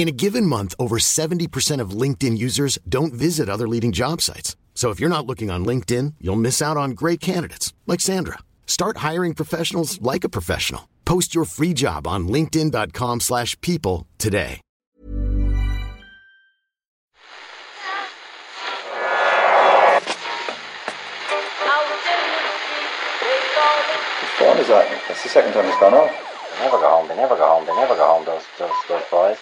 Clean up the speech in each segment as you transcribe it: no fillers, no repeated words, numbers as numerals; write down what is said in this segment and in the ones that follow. In a given month, over 70% of LinkedIn users don't visit other leading job sites. So if you're not looking on LinkedIn, you'll miss out on great candidates like Sandra. Start hiring professionals like a professional. Post your free job on linkedin.com/people today. What time is that? That's the second time it's gone off. They never go home, those boys.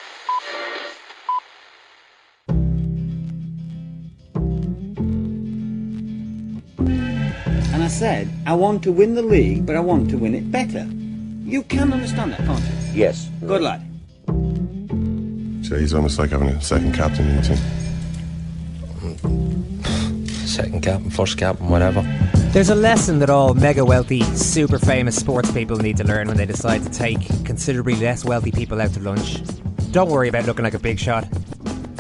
And I said, I want to win the league, but I want to win it better. You can understand that, can't you? Yes. Good lad. So he's almost like having a second captain in the team. Second captain, first captain, whatever. There's a lesson that all mega wealthy, super famous sports people need to learn when they decide to take considerably less wealthy people out to lunch. Don't worry about looking like a big shot.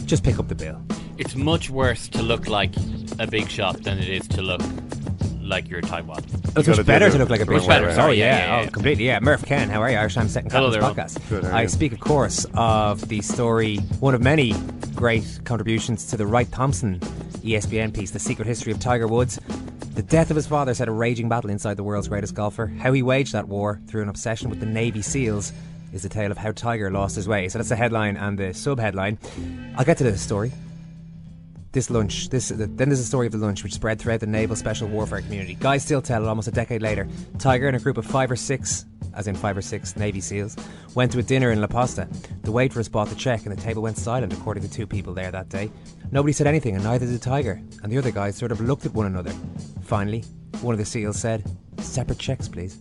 Just pick up the bill. It's much worse to look like a big shot than it is to look like you're Taiwan. It's much better to look like a big shot. Sorry, yeah. Oh, completely, yeah. Murph Ken, how are you? Irish Times Second Captain's Podcast. Good, I speak, of course, of the story, one of many great contributions to the Wright Thompson ESPN piece, The Secret History of Tiger Woods. The death of his father set a raging battle inside the world's greatest golfer. How he waged that war through an obsession with the Navy SEALs is the tale of how Tiger lost his way. So that's the headline and the sub-headline. I'll get to the story. Then there's a story of the lunch, which spread throughout the naval special warfare community. Guys still tell it almost a decade later. Tiger and a group of five or six Navy SEALs went to a dinner in La Pasta. The waitress bought the check and the table went silent, according to two people there that day. Nobody said anything, and neither did Tiger. And the other guys sort of looked at one another. Finally, one of the SEALs said, "Separate checks, please."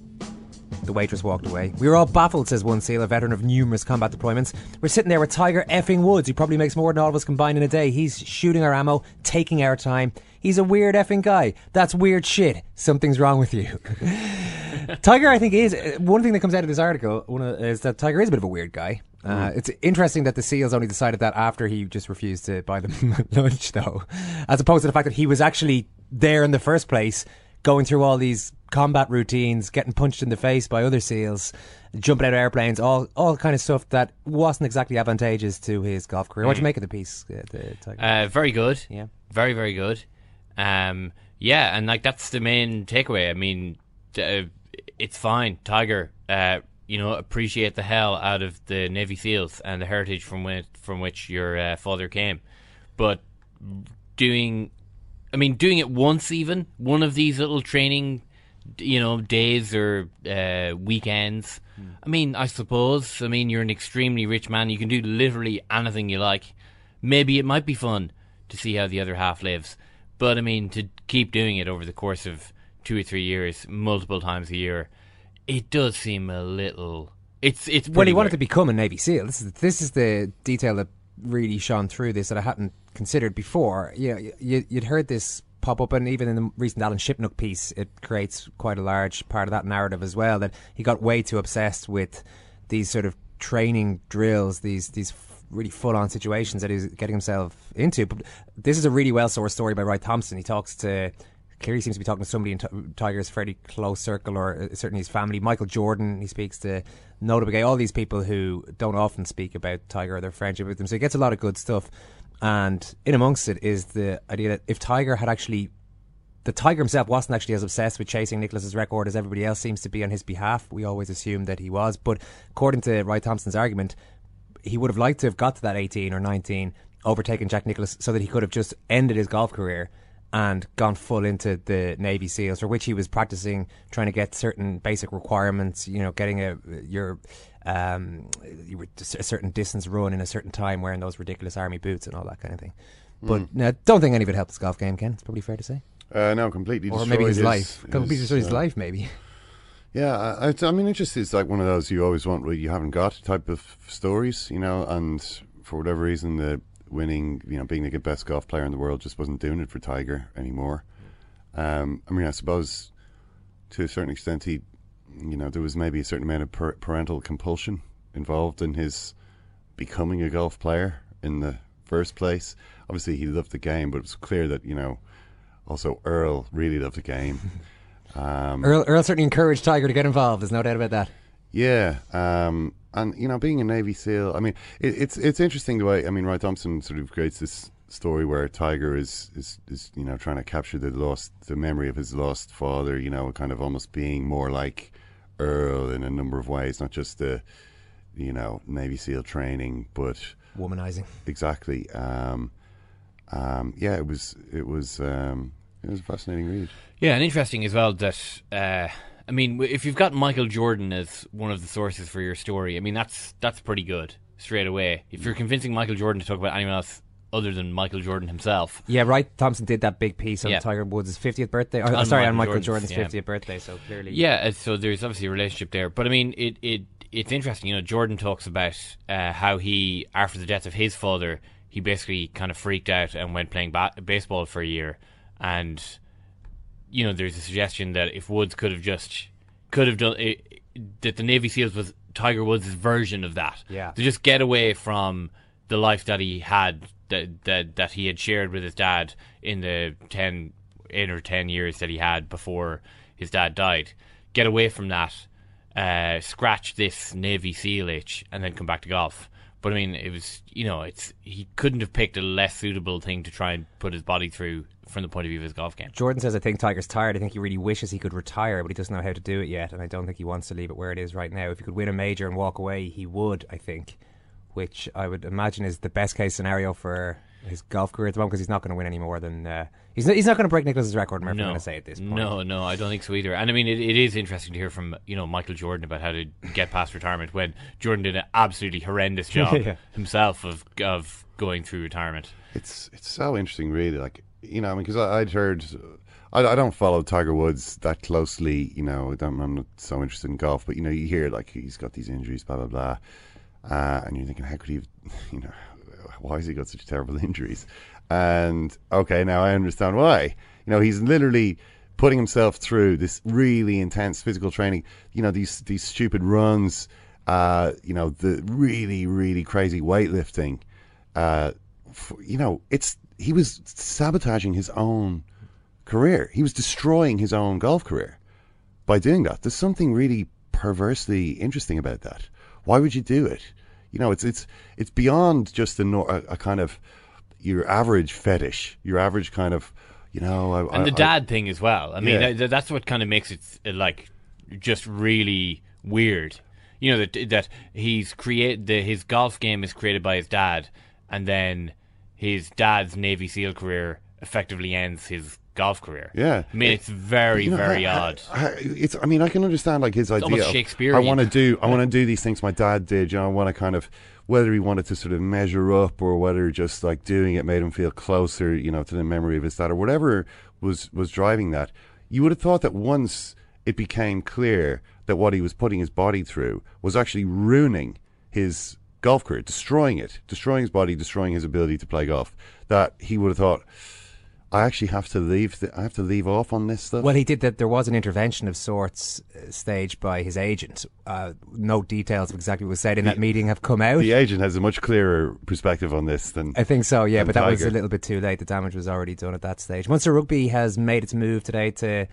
The waitress walked away. "We were all baffled," says one SEAL, a veteran of numerous combat deployments. "We're sitting there with Tiger effing Woods, who probably makes more than all of us combined in a day. He's shooting our ammo, taking our time. He's a weird effing guy. That's weird shit. Something's wrong with you." Tiger, I think, is... One thing that comes out of this article is that Tiger is a bit of a weird guy. It's interesting that the SEALs only decided that after he just refused to buy them lunch, though. As opposed to the fact that he was actually there in the first place, going through all these combat routines, getting punched in the face by other SEALs, jumping out of airplanes, all kind of stuff that wasn't exactly advantageous to his golf career. What do you make of the piece? Very good. Yeah. Very, very good. Yeah, and that's the main takeaway. I mean, it's fine. Tiger, appreciate the hell out of the Navy SEALs and the heritage from which your father came. But doing it once, even one of these little training, days or weekends. I mean, I suppose. I mean, you're an extremely rich man. You can do literally anything you like. Maybe it might be fun to see how the other half lives. But, I mean, to keep doing it over the course of 2 or 3 years, multiple times a year, it does seem a little... It's when he wanted to become a Navy SEAL, this is the detail that really shone through this that I hadn't considered before. You'd heard this pop up, and even in the recent Alan Shipnuck piece, it creates quite a large part of that narrative as well, that he got way too obsessed with these sort of training drills, these really full-on situations that he's getting himself into. But this is a really well-sourced story by Wright Thompson. He clearly seems to be talking to somebody in Tiger's fairly close circle, or certainly his family. Michael Jordan, he speaks to Nota Begay, all these people who don't often speak about Tiger or their friendship with him. So he gets a lot of good stuff. And in amongst it is the idea that Tiger himself wasn't actually as obsessed with chasing Nicklaus's record as everybody else seems to be on his behalf. We always assumed that he was. But according to Wright Thompson's argument, he would have liked to have got to that 18 or 19, overtaken Jack Nicklaus, so that he could have just ended his golf career and gone full into the Navy SEALs, for which he was practicing, trying to get certain basic requirements, you know, getting a certain distance run in a certain time, wearing those ridiculous army boots and all that kind of thing. But no, don't think any of it helped his golf game, Ken. It's probably fair to say. No, completely destroyed his... Or maybe his life. Completely destroyed his life, maybe. Yeah, I mean, it just is like one of those you always want what you haven't got type of stories, you know, and for whatever reason, the winning, you know, being the best golf player in the world just wasn't doing it for Tiger anymore. I mean, I suppose to a certain extent he, you know, there was maybe a certain amount of parental compulsion involved in his becoming a golf player in the first place. Obviously, he loved the game, but it was clear that, you know, also Earl really loved the game. Earl certainly encouraged Tiger to get involved. There's no doubt about that. Yeah, and you know, being a Navy SEAL, I mean, it's interesting the way, I mean, Wright Thompson sort of creates this story where Tiger is you know, trying to capture the memory of his lost father, you know, kind of almost being more like Earl in a number of ways, not just the, you know, Navy SEAL training, but womanizing. Exactly. Yeah, it was a fascinating read. Yeah, and interesting as well that, I mean, if you've got Michael Jordan as one of the sources for your story, I mean, that's pretty good straight away. If you're convincing Michael Jordan to talk about anyone else other than Michael Jordan himself. Yeah, Wright Thompson did that big piece on Tiger Woods' 50th birthday. On Michael Jordan's 50th birthday, so clearly. Yeah, so there's obviously a relationship there. But I mean, it's interesting, you know, Jordan talks about how he, after the death of his father, he basically kind of freaked out and went playing baseball for a year. And you know, there's a suggestion that if Woods could have done it, that the Navy SEALs was Tiger Woods' version of that. Yeah, to just get away from the life that he had, that he had shared with his dad in the 8 or 10 years that he had before his dad died. Get away from that, scratch this Navy SEAL itch, and then come back to golf. But I mean, it was, you know, he couldn't have picked a less suitable thing to try and put his body through from the point of view of his golf game. Jordan says, I think Tiger's tired. I think he really wishes he could retire, but he doesn't know how to do it yet, and I don't think he wants to leave it where it is right now. If he could win a major and walk away, he would, I think, which I would imagine is the best case scenario for his golf career at the moment, because he's not going to win any more than... he's not going to break Nicholas's record, Murphy, I'm going to say at this point. No, I don't think so either. And I mean, it is interesting to hear from, you know, Michael Jordan about how to get past retirement when Jordan did an absolutely horrendous job himself of going through retirement. It's so interesting, really. Like, you know, I mean, because I'd heard... I don't follow Tiger Woods that closely, you know. I'm not so interested in golf, but, you know, you hear, like, he's got these injuries, blah, blah, blah. And you're thinking, how could he, you know... Why has he got such terrible injuries? And okay, now I understand why. You know, he's literally putting himself through this really intense physical training. You know, these stupid runs. You know, the really, really crazy weightlifting. You know, he was sabotaging his own career. He was destroying his own golf career by doing that. There's something really perversely interesting about that. Why would you do it? You know, it's beyond just a kind of your average fetish, your average kind of, you know. And the dad thing as well. I mean, that's what kind of makes it, like, just really weird. You know, that he's his golf game is created by his dad, and then his dad's Navy SEAL career effectively ends his golf career. Yeah, I mean, it's very, you know, very odd. I mean, I can understand, like, his idea. Almost Shakespearean. I want to do these things my dad did. You know, I want to kind of, whether he wanted to sort of measure up or whether just like doing it made him feel closer, you know, to the memory of his dad or whatever was driving that. You would have thought that once it became clear that what he was putting his body through was actually ruining his golf career, destroying his body, destroying his ability to play golf, that he would have thought, I actually have to leave. I have to leave off on this stuff. Well, he did that. There was an intervention of sorts staged by his agent. No details of exactly what was said in that meeting have come out. The agent has a much clearer perspective on this than I think so. Yeah, but that was a little bit too late. The damage was already done at that stage. Munster Rugby has made its move today to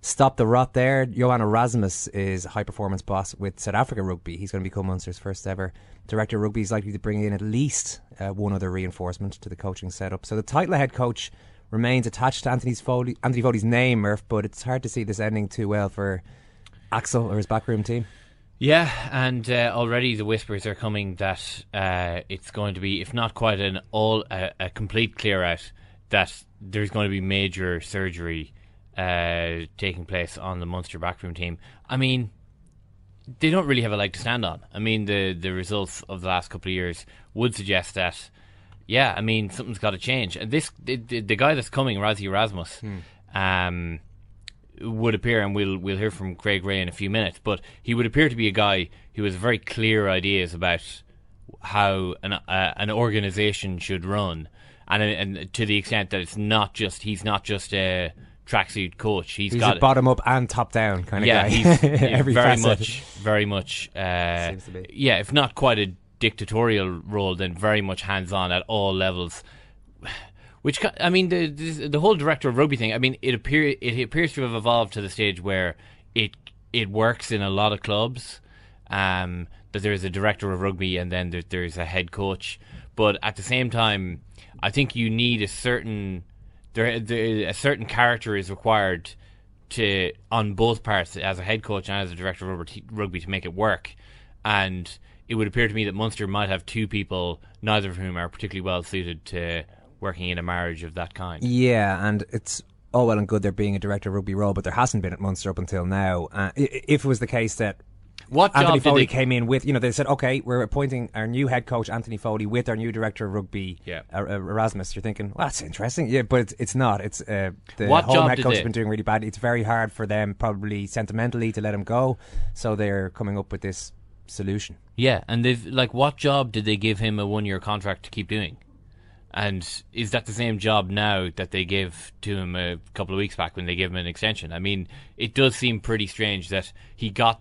stop the rot there. Johan Erasmus is high performance boss with South Africa Rugby. He's going to become Munster's first ever director of rugby. He's likely to bring in at least one other reinforcement to the coaching setup. So the title head coach remains attached to Anthony Foley's name, Murph, but it's hard to see this ending too well for Axel or his backroom team. Yeah, and already the whispers are coming that it's going to be, if not quite a complete clear out, that there's going to be major surgery taking place on the Munster backroom team. I mean, they don't really have a leg to stand on. I mean, the results of the last couple of years would suggest that, yeah, I mean, something's got to change. And this the guy that's coming, Razzie Erasmus, would appear, and we'll hear from Craig Ray in a few minutes, but he would appear to be a guy who has very clear ideas about how an organisation should run, and to the extent that he's not just a tracksuit coach. He's got a bottom up and top down kind of guy. Yeah, he's very much. Seems to be. Yeah, if not quite a dictatorial role, then very much hands on at all levels. Which, I mean, the whole director of rugby thing. I mean, it appears to have evolved to the stage where it works in a lot of clubs. That there is a director of rugby, and then there's a head coach. But at the same time, I think you need a certain character is required to on both parts, as a head coach and as a director of rugby, to make it work. And it would appear to me that Munster might have two people, neither of whom are particularly well suited to working in a marriage of that kind. Yeah, and it's all well and good there being a director of rugby role, but there hasn't been at Munster up until now. If it was the case that what Anthony Foley came in with, they said, okay, we're appointing our new head coach, Anthony Foley, with our new director of rugby, Erasmus. You're thinking, well, that's interesting. Yeah, but it's not. It's the home head coach has been doing really badly. It's very hard for them, probably sentimentally, to let him go. So they're coming up with this solution. Yeah, and they've what job did they give him a one-year contract to keep doing? And is that the same job now that they gave to him a couple of weeks back when they gave him an extension? I mean, it does seem pretty strange that he got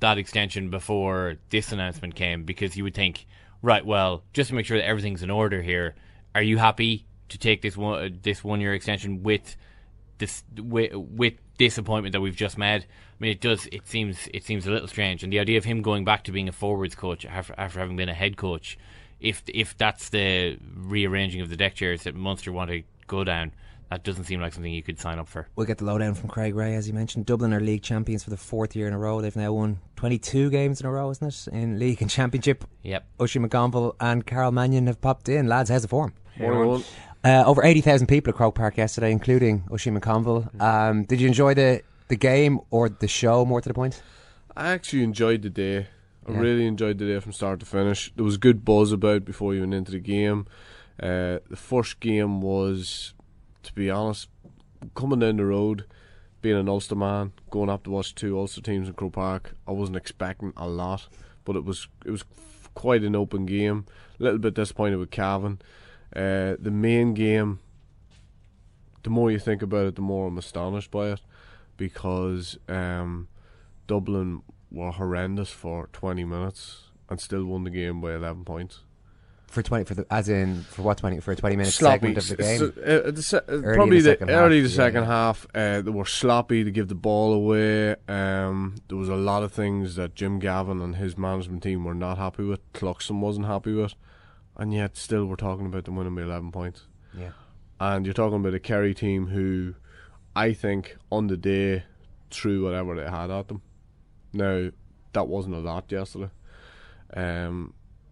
that extension before this announcement came, because you would think, right, well, just to make sure that everything's in order here, are you happy to take this one-year extension with this appointment that we've just made? I mean, it seems a little strange, and the idea of him going back to being a forwards coach after having been a head coach, if that's the rearranging of the deck chairs that Munster want to go down, that doesn't seem like something you could sign up for. We'll get the lowdown from Craig Ray, as you mentioned. Dublin are league champions for the fourth year in a row. They've now won 22 games in a row, isn't it, in league and championship. Yep. Oisin McGonville and Carl Mannion have popped in. Lads, how's the form? Hey, over 80,000 people at Croke Park yesterday, including Oisin McGonville. Did you enjoy the game, or the show, more to the point? I actually enjoyed the day. I really enjoyed the day from start to finish. There was good buzz about before you went into the game. The first game was, to be honest, coming down the road, being an Ulster man, going up to watch two Ulster teams in Croke Park, I wasn't expecting a lot, but it was quite an open game. A little bit disappointed with Cavan. The main game, the more you think about it, the more I'm astonished by it, because Dublin were horrendous for 20 minutes and still won the game by 11 points. For a 20-minute segment of the game. Probably the second half. They were sloppy to give the ball away. There was a lot of things that Jim Gavin and his management team were not happy with. Cluxton wasn't happy with, and yet still we're talking about them winning by 11 points. Yeah, and you're talking about a Kerry team who, I think, on the day, threw whatever they had at them. Now, that wasn't a lot yesterday. But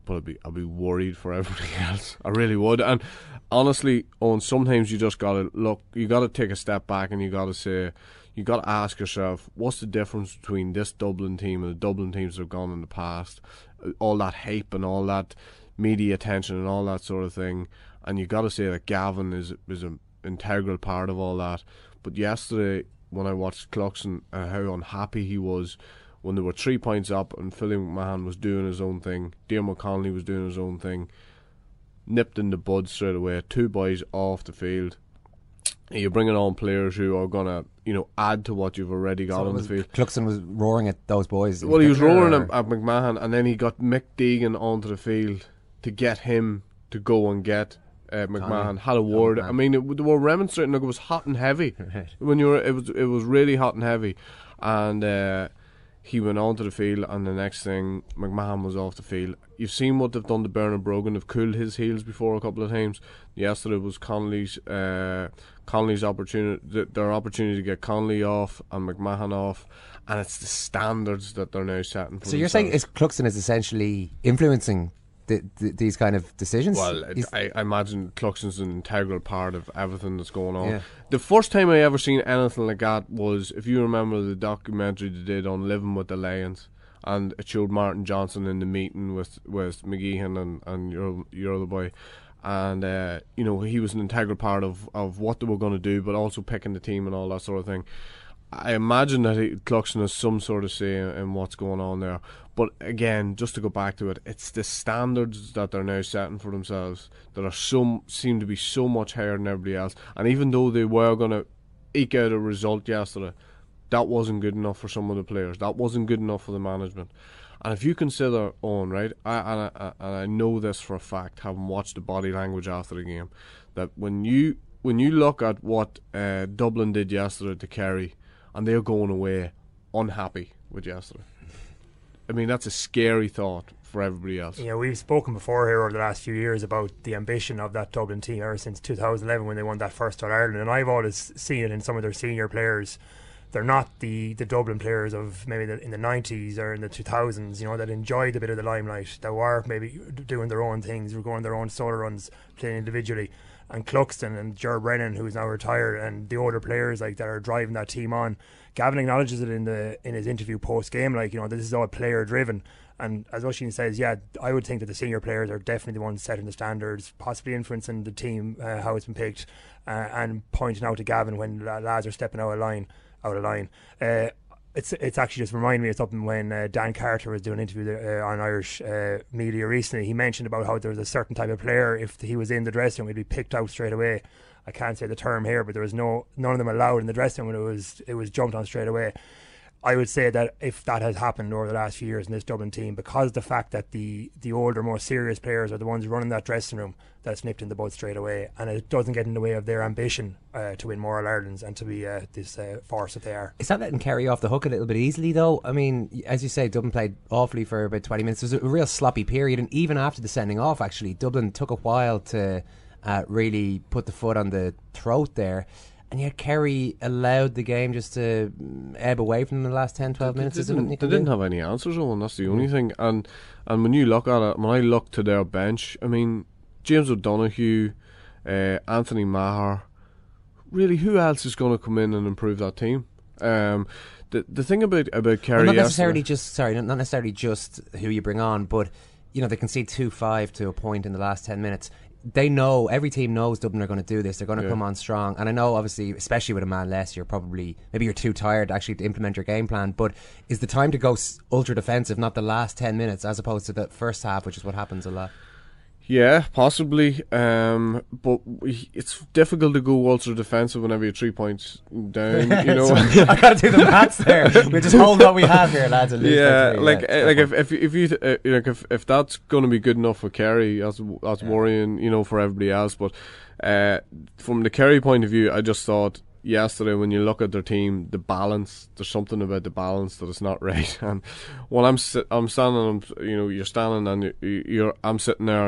I'd be worried for everything else. I really would. And honestly, Owen, sometimes you just gotta look. You gotta take a step back, and you gotta ask yourself, what's the difference between this Dublin team and the Dublin teams that have gone in the past? All that hype and all that media attention and all that sort of thing. And you gotta say that Gavin is an integral part of all that. But yesterday, when I watched Cluxton, how unhappy he was. When there were 3 points up and Philly McMahon was doing his own thing, Diarmuid Connolly was doing his own thing, nipped in the bud straight away, two boys off the field. And you're bringing on players who are going to, add to what you've already got on the field. Cluxton was roaring at those boys. Well, he was roaring at McMahon, and then he got Mick Deegan onto the field to get him to go and get McMahon. Had a word. I mean, they were remonstrating. Like, it was hot and heavy. Right. It was really hot and heavy, and. He went onto the field, and the next thing, McMahon was off the field. You've seen what they've done to Bernard Brogan. They've cooled his heels before a couple of times. Yesterday was Connolly's opportunity, their opportunity to get Connolly off and McMahon off, and it's the standards that they're now setting for themselves. So you're saying Cluxton is essentially influencing these kind of decisions. Well, I imagine Cluxton's an integral part of everything that's going on. Yeah. The first time I ever seen anything like that was, if you remember the documentary they did on Living with the Lions, and it showed Martin Johnson in the meeting with McGeehan and your other boy. And, you know, he was an integral part of what they were going to do, but also picking the team and all that sort of thing. I imagine that Cluxton has some sort of say in what's going on there. But again, just to go back to it, it's the standards that they're now setting for themselves that are seem to be so much higher than everybody else. And even though they were going to eke out a result yesterday, that wasn't good enough for some of the players. That wasn't good enough for the management. And if you consider Owen, right, I know this for a fact, having watched the body language after the game, that when you look at what Dublin did yesterday to Kerry, and they're going away unhappy with yesterday. I mean, that's a scary thought for everybody else. Yeah, we've spoken before here over the last few years about the ambition of that Dublin team ever since 2011 when they won that first All Ireland, and I've always seen it in some of their senior players. They're not the Dublin players of maybe in the 90s or in the 2000s, you know, that enjoyed a bit of the limelight, that were maybe doing their own things, were going their own solo runs, playing individually. And Cluxton and Ger Brennan, who's now retired, and the older players like that are driving that team on. Gavin acknowledges it in his interview post game, like, you know, this is all player driven. And as Oisin says, yeah, I would think that the senior players are definitely the ones setting the standards, possibly influencing the team, how it's been picked, and pointing out to Gavin when lads are stepping out of line. It's actually just reminded me of something when Dan Carter was doing an interview on Irish media recently. He mentioned about how there was a certain type of player, if he was in the dressing room, he'd be picked out straight away. I can't say the term here, but there was none of them allowed in the dressing room. It was jumped on straight away. I would say that if that has happened over the last few years in this Dublin team, because of the fact that the older, more serious players are the ones running that dressing room, that's nipped in the bud straight away, and it doesn't get in the way of their ambition to win more All-Irelands and to be this force that they are. Is that letting Kerry off the hook a little bit easily, though? I mean, as you say, Dublin played awfully for about 20 minutes. It was a real sloppy period, and even after the sending off, actually, Dublin took a while to really put the foot on the throat there. And yet Kerry allowed the game just to ebb away from the last 10, 12 minutes. They didn't have any answers, Owen. That's the only thing. And when you look at it, when I look to their bench, I mean, James O'Donoghue, Anthony Maher, really, who else is going to come in and improve that team? The thing about Kerry, not necessarily just who you bring on, but you know they concede 2-5 to a point in the last 10 minutes. They know, every team knows Dublin are going to do this. They're going to come on strong. And I know, obviously, especially with a man less, maybe you're too tired actually to implement your game plan. But is the time to go ultra defensive not the last 10 minutes as opposed to the first half, which is what happens a lot? Yeah, possibly. But it's difficult to go ultra defensive whenever you're 3 points down. You know, I got to do the maths there. We just hold what we have here, lads. And yeah, if that's going to be good enough for Kerry, that's worrying, you know, for everybody else. But from the Kerry point of view, I just thought yesterday when you look at their team, the balance. There's something about the balance that is not right. And when I'm sitting there,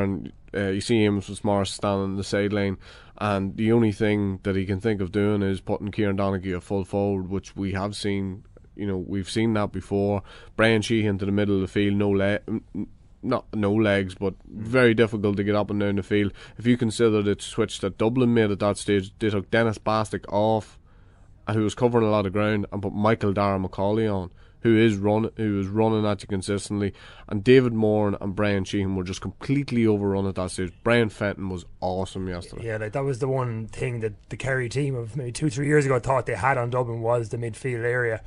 and you see Amos Fitzmaurice standing on the sideline, and the only thing that he can think of doing is putting Kieran Donaghy a full forward, which we have seen. You know, we've seen that before. Brian Sheehan to the middle of the field, no legs, but very difficult to get up and down the field. If you consider the switch that Dublin made at that stage, they took Dennis Bastick off, who was covering a lot of ground, and put Michael Darragh-McCauley on, who was running at you consistently. And David Moran and Brian Sheehan were just completely overrun at that stage. Brian Fenton was awesome yesterday. Yeah, like that was the one thing that the Kerry team of maybe 2-3 years ago thought they had on Dublin, was the midfield area.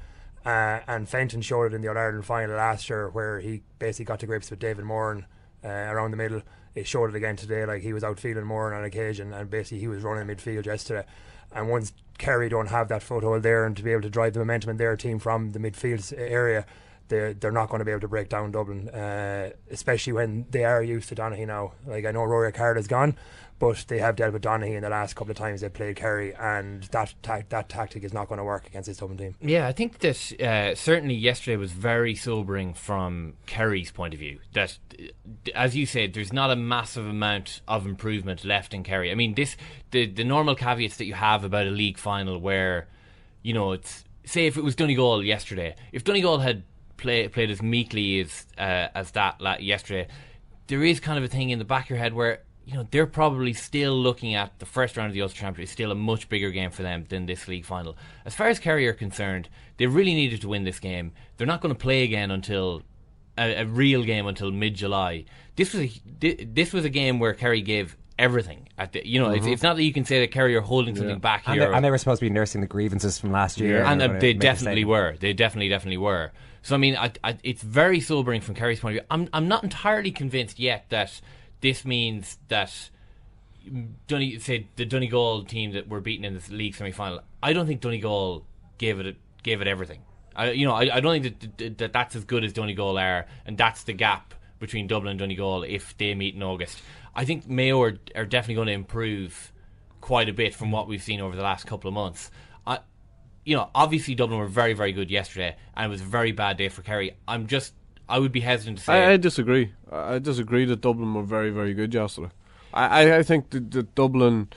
And Fenton showed it in the All-Ireland final last year, where he basically got to grips with David Moran around the middle. He showed it again today, like he was outfielding Moran on occasion, and basically he was running midfield yesterday. And once Kerry don't have that foothold there, and to be able to drive the momentum in their team from the midfield area, they're not going to be able to break down Dublin, especially when they are used to Donaghy now. Like, I know Rory O'Carroll is gone, but they have dealt with Donaghy in the last couple of times they played Kerry, and that tactic is not going to work against this Dublin team. Yeah, I think that certainly yesterday was very sobering from Kerry's point of view. That, as you said, there's not a massive amount of improvement left in Kerry. I mean, the normal caveats that you have about a league final where, you know, it's, say if it was Donegal yesterday, if Donegal had played as meekly as that yesterday, there is kind of a thing in the back of your head where, you know, they're probably still looking at the first round of the Ulster Championship. It's still a much bigger game for them than this league final. As far as Kerry are concerned, they really needed to win this game. They're not going to play again until a real game until mid-July. This was a game where Kerry gave everything. It's not that you can say that Kerry are holding something back here. And they were supposed to be nursing the grievances from last year. Yeah. And they definitely were. They definitely were. So, I mean, it's very sobering from Kerry's point of view. I'm not entirely convinced yet that this means that the Donegal team that were beaten in this league semi-final, I don't think Donegal gave it everything. I don't think that that's as good as Donegal are, and that's the gap between Dublin and Donegal if they meet in August. I think Mayo are definitely going to improve quite a bit from what we've seen over the last couple of months. Obviously Dublin were very, very good yesterday, and it was a very bad day for Kerry. I would be hesitant to say. I disagree. I disagree that Dublin were very, very good yesterday. I think that Dublin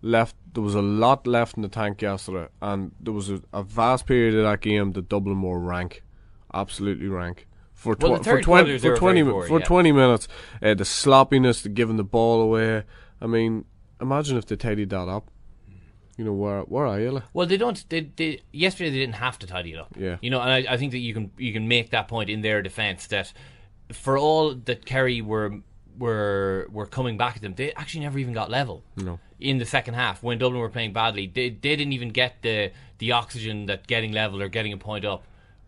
left. There was a lot left in the tank yesterday, and there was a vast period of that game that Dublin were rank, absolutely rank. For 20 minutes, the sloppiness, the giving the ball away. I mean, imagine if they tidied that up. You know, where are you? Well, they don't. They yesterday they didn't have to tidy it up. Yeah. You know, and I think that you can make that point in their defence that for all that Kerry were coming back at them, they actually never even got level. No. In the second half, when Dublin were playing badly, they didn't even get the oxygen that getting level or getting a point up,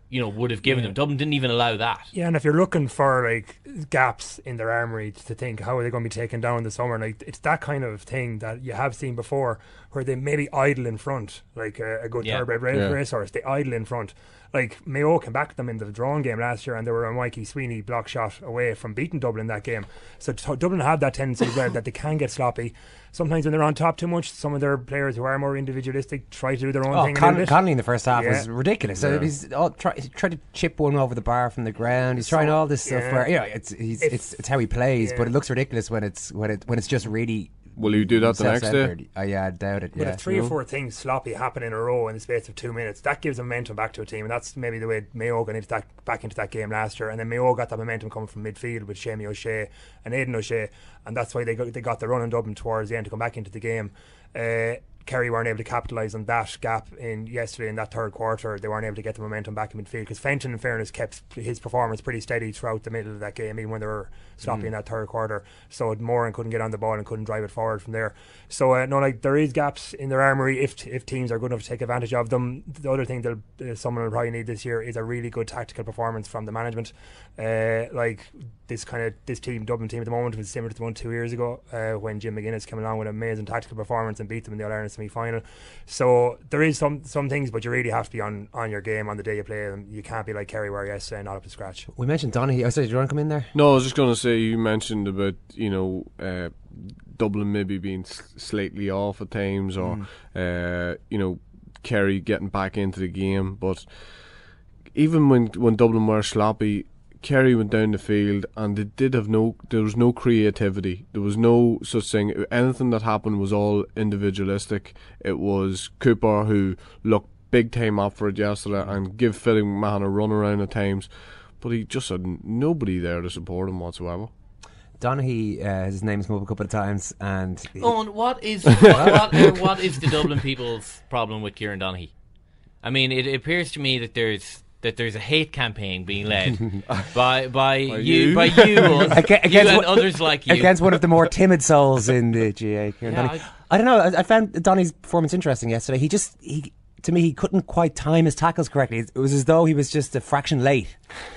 you know, would have given them. Dublin didn't even allow that. Yeah, and if you're looking for like gaps in their armoury to think how are they going to be taken down this summer, like it's that kind of thing that you have seen before, where they maybe idle in front, like a good thoroughbred racehorse. They idle in front. Like Mayo came back to them in the drawn game last year, and they were a Mikey Sweeney block shot away from beating Dublin that game. So Dublin have that tendency as well that they can get sloppy. Sometimes when they're on top too much, some of their players who are more individualistic try to do their own thing. Connolly in the first half was ridiculous. Yeah. He tried to chip one over the bar from the ground. He's trying all this stuff where it's how he plays, but it looks ridiculous when it's just really. Will you do that the next day? I doubt it. But if three or four things sloppy happen in a row in the space of 2 minutes, that gives momentum back to a team, and that's maybe the way Mayo got back into that game last year. And then Mayo got that momentum coming from midfield with Jamie O'Shea and Aidan O'Shea, and that's why they got the run in Dublin towards the end to come back into the game. Kerry weren't able to capitalise on that gap yesterday in that third quarter. They weren't able to get the momentum back in midfield because Fenton, in fairness, kept his performance pretty steady throughout the middle of that game, even when they were sloppy in that third quarter. So Moran couldn't get on the ball and couldn't drive it forward from there. So there is gaps in their armoury if teams are good enough to take advantage of them. The other thing that someone will probably need this year is a really good tactical performance from the management. Dublin team at the moment was similar to the one 2 years ago when Jim McGuinness came along with an amazing tactical performance and beat them in the All Ireland semi-final. So there is some things, but you really have to be on your game on the day you play them. You can't be like Kerry were yesterday, not up to scratch. We mentioned Donaghy. I said, do you want to come in there? No, I was just going to say you mentioned about Dublin maybe being slightly off at times, or Kerry getting back into the game. But even when Dublin were sloppy, Kerry went down the field and they did have there was no creativity. There was no such thing. Anything that happened was all individualistic. It was Cooper who looked big time up for it yesterday and give Philly McMahon a run around at times, but he just had nobody there to support him whatsoever. Donaghy, his name's come up a couple of times, and what is the Dublin people's problem with Kieran Donaghy? I mean, it appears to me that there's a hate campaign being led by you and others like you against one of the more timid souls in the GA. I don't know. I found Donaghy's performance interesting yesterday. He couldn't quite time his tackles correctly. It was as though he was just a fraction late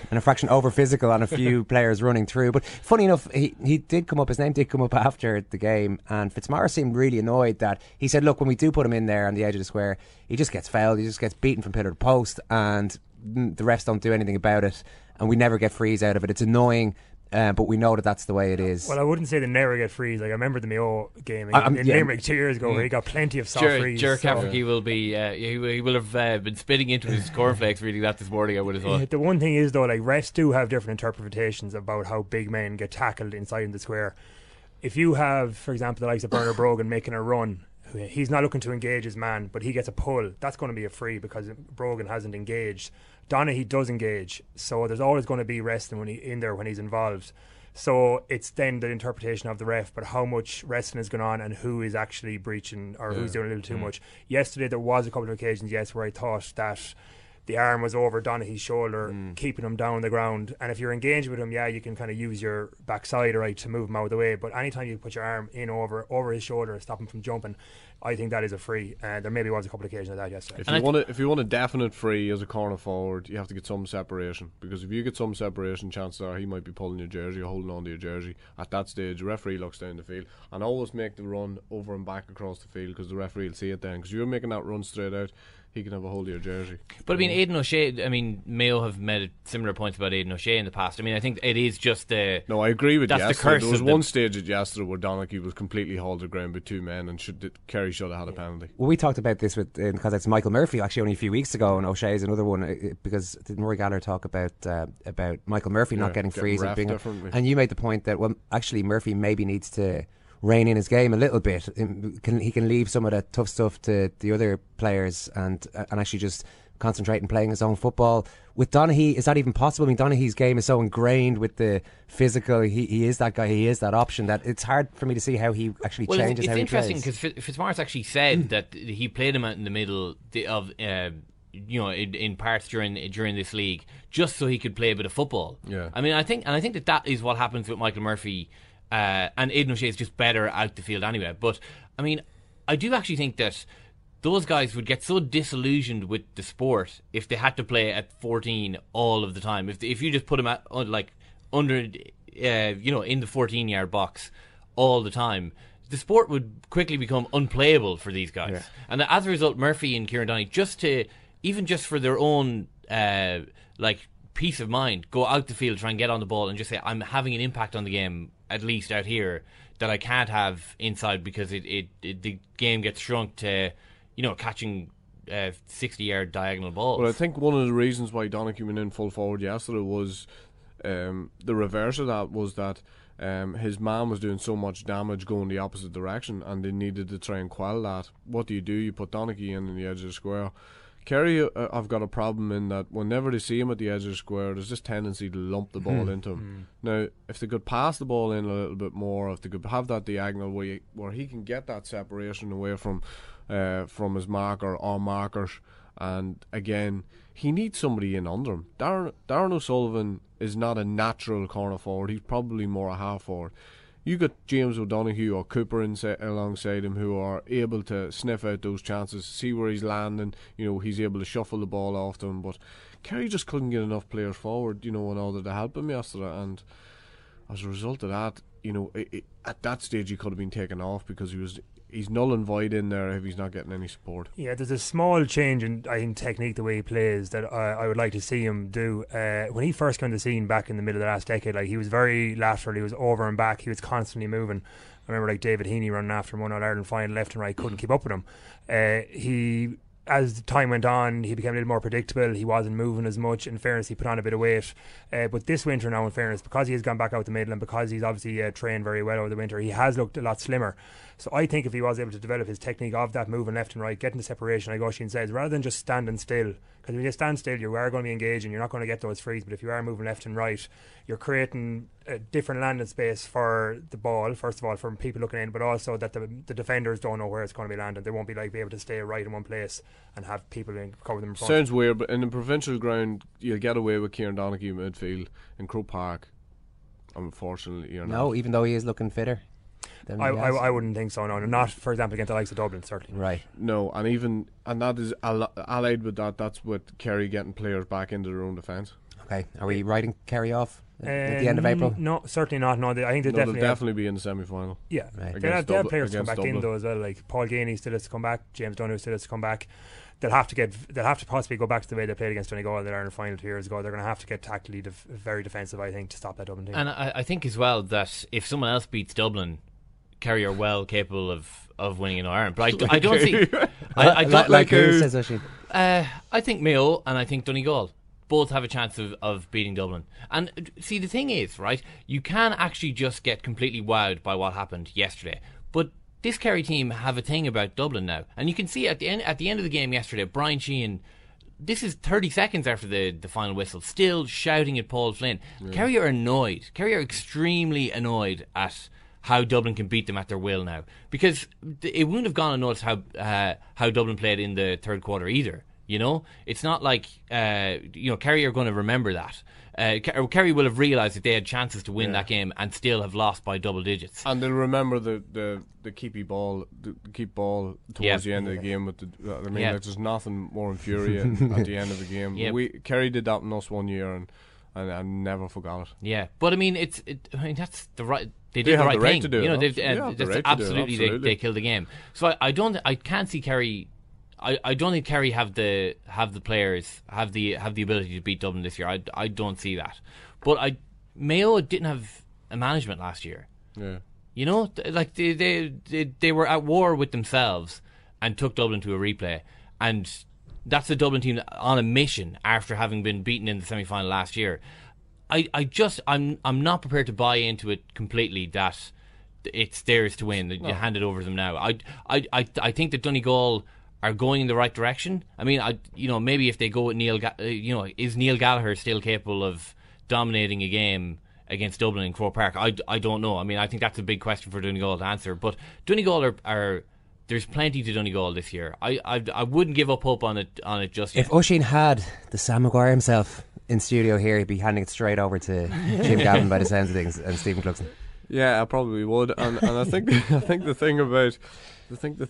and a fraction over physical on a few players running through. But funny enough, he did come up. His name did come up after the game, and Fitzmaurice seemed really annoyed that he said, "Look, when we do put him in there on the edge of the square, he just gets fouled. He just gets beaten from pillar to post, and the refs don't do anything about it, and we never get frees out of it. It's annoying, but we know that's the way it is." Well, I wouldn't say they never get frees. Like, I remember the Mayo game in Limerick 2 years ago where he got plenty of soft frees. Cafferty will be he will have been spitting into his cornflakes reading that this morning, I would have thought. The one thing is though, like, refs do have different interpretations about how big men get tackled inside in the square. If you have, for example, the likes of Bernard Brogan making a run, he's not looking to engage his man, but he gets a pull. That's going to be a free because Brogan hasn't engaged. Donaghy does engage, so there's always going to be wrestling when he's involved. So it's then the interpretation of the ref, but how much wrestling is going on and who is actually breaching or who's doing a little too much. Yesterday there was a couple of occasions, yes, where I thought that the arm was over Donaghy's shoulder, keeping him down on the ground. And if you're engaged with him, yeah, you can kind of use your backside right to move him out of the way. But anytime you put your arm in over his shoulder and stop him from jumping, I think that is a free. There maybe was a couple of occasions of that yesterday. If you want a definite free as a corner forward, you have to get some separation. Because if you get some separation, chances are he might be pulling your jersey or holding on to your jersey. At that stage, the referee looks down the field. And always make the run over and back across the field, because the referee will see it then. Because you're making that run straight out, he can have a hold of your jersey. But I mean, Aidan O'Shea, I mean, Mayo have made similar points about Aidan O'Shea in the past. I mean, I think it is just the... No, I agree with that's yesterday. The curse there was one stage at yesterday where Donaghy was completely hauled ground by two men and Kerry should have had a penalty. Well, we talked about this with in the context of Michael Murphy actually only a few weeks ago, and O'Shea is another one, because did Murray Gallagher talk about Michael Murphy not getting frees and being... And you made the point that, well, actually Murphy maybe needs to rein in his game a little bit. He can leave some of that tough stuff to the other players and actually just concentrate on playing his own football. With Donaghy, is that even possible? I mean, Donaghy's game is so ingrained with the physical. He is that guy. He is that option. That it's hard for me to see how he actually changes. It's interesting because Fitzmaurice actually said that he played him out in the middle of. In parts during this league, just so he could play a bit of football. Yeah. I mean, I think that is what happens with Michael Murphy. And Aidan O'Shea is just better out the field anyway. But, I mean, I do actually think that those guys would get so disillusioned with the sport if they had to play at 14 all of the time. If you just put them at, like, under, in the 14-yard box all the time, the sport would quickly become unplayable for these guys. Yeah. And as a result, Murphy and Kieran Donaghy, even just for their own, peace of mind, go out the field, try and get on the ball and just say, I'm having an impact on the game, at least out here, that I can't have inside, because the game gets shrunk to, catching 60-yard diagonal balls. Well, I think one of the reasons why Donaghy went in full forward yesterday was the reverse of that was that his man was doing so much damage going the opposite direction, and they needed to try and quell that. What do? You put Donaghy in the edge of the square. Kerry, I've got a problem in that whenever they see him at the edge of the square, there's this tendency to lump the ball into him. Now, if they could pass the ball in a little bit more, if they could have that diagonal where he can get that separation away from his marker or markers, and again, he needs somebody in under him. Darren O'Sullivan is not a natural corner forward. He's probably more a half forward. You got James O'Donoghue or Cooper alongside him, who are able to sniff out those chances, see where he's landing. He's able to shuffle the ball off to him. But Kerry just couldn't get enough players forward, in order to help him yesterday. And as a result of that, at that stage he could have been taken off, because he's null and void in there if he's not getting any support. Yeah, there's a small change in, I think, technique, the way he plays, that I would like to see him do. When he first came to the scene back in the middle of the last decade, like, he was very lateral, he was over and back, he was constantly moving. I remember, like, David Heaney running after him one All-Ireland final, left and right, couldn't keep up with him. As time went on, he became a little more predictable. He wasn't moving as much. In fairness, he put on a bit of weight. But this winter now, in fairness, because he has gone back out the middle and because he's obviously trained very well over the winter, he has looked a lot slimmer. So I think if he was able to develop his technique of that moving left and right, getting the separation, like Oisin says, rather than just standing still, because when you stand still, you are going to be engaging, you're not going to get those frees. But if you are moving left and right, you're creating a different landing space for the ball, first of all, from people looking in, but also that the defenders don't know where it's going to be landing. They won't be able to stay right in one place and have people cover them in front. Sounds weird, but in the provincial ground, you'll get away with Kieran Donaghy midfield in Croke Park. Unfortunately, you're not. No, even though he is looking fitter. I wouldn't think so, no. Not, for example, against the likes of Dublin, certainly. Right. No, and that is allied with that. That's with Kerry getting players back into their own defence. Okay. Are we writing Kerry off at the end of April? No, certainly not. No, I think they'll definitely be in the semi-final. Yeah. Right. They'll have players to come back in, though, as well. Like, Paul Ganey still has to come back. James O'Donoghue still has to come back. They'll have to possibly go back to the way they played against Donegal in the Ireland final 2 years ago. They're going to have to get tactically very defensive, I think, to stop that Dublin team. And I think as well that if someone else beats Dublin, Kerry are well capable of winning in Ireland. But I don't see... I who says that? I think Mayo and I think Donegal both have a chance of beating Dublin. And see, the thing is, right, you can actually just get completely wowed by what happened yesterday. But this Kerry team have a thing about Dublin now, and you can see at the end of the game yesterday, Brian Sheehan This is 30 seconds after the final whistle, still shouting at Paul Flynn. Really? Kerry are annoyed. Kerry are extremely annoyed at how Dublin can beat them at their will now, because it wouldn't have gone unnoticed how Dublin played in the third quarter either. You know, it's not like Kerry are going to remember that. Kerry will have realised that they had chances to win that game and still have lost by double digits. And they'll remember the keep ball towards the end of the game. With the, I mean, there's nothing more infuriating at the end of the game. Yep. Kerry did that in us one year, and I never forgot it. Yeah, but I mean, that's the right. They did the right thing. To do it. You know, they killed the game. So I can't see Kerry. I don't think Kerry have the players, have the ability to beat Dublin this year. I don't see that. But Mayo didn't have a management last year. Yeah. You know, like they were at war with themselves and took Dublin to a replay. And that's the Dublin team on a mission after having been beaten in the semi-final last year. I'm not prepared to buy into it completely that it's theirs to win. You hand it over to them now. I think that Donegal are going in the right direction. I mean, maybe if they go with Neil, is Neil Gallagher still capable of dominating a game against Dublin in Croke Park? I don't know. I mean, I think that's a big question for Donegal to answer. But Donegal are there's plenty to Donegal this year. I wouldn't give up hope on it just yet. If Oisin had the Sam Maguire himself in studio here, he'd be handing it straight over to Jim Gavin by the sounds of things, and Stephen Cluxton. Yeah, I probably would. And I think the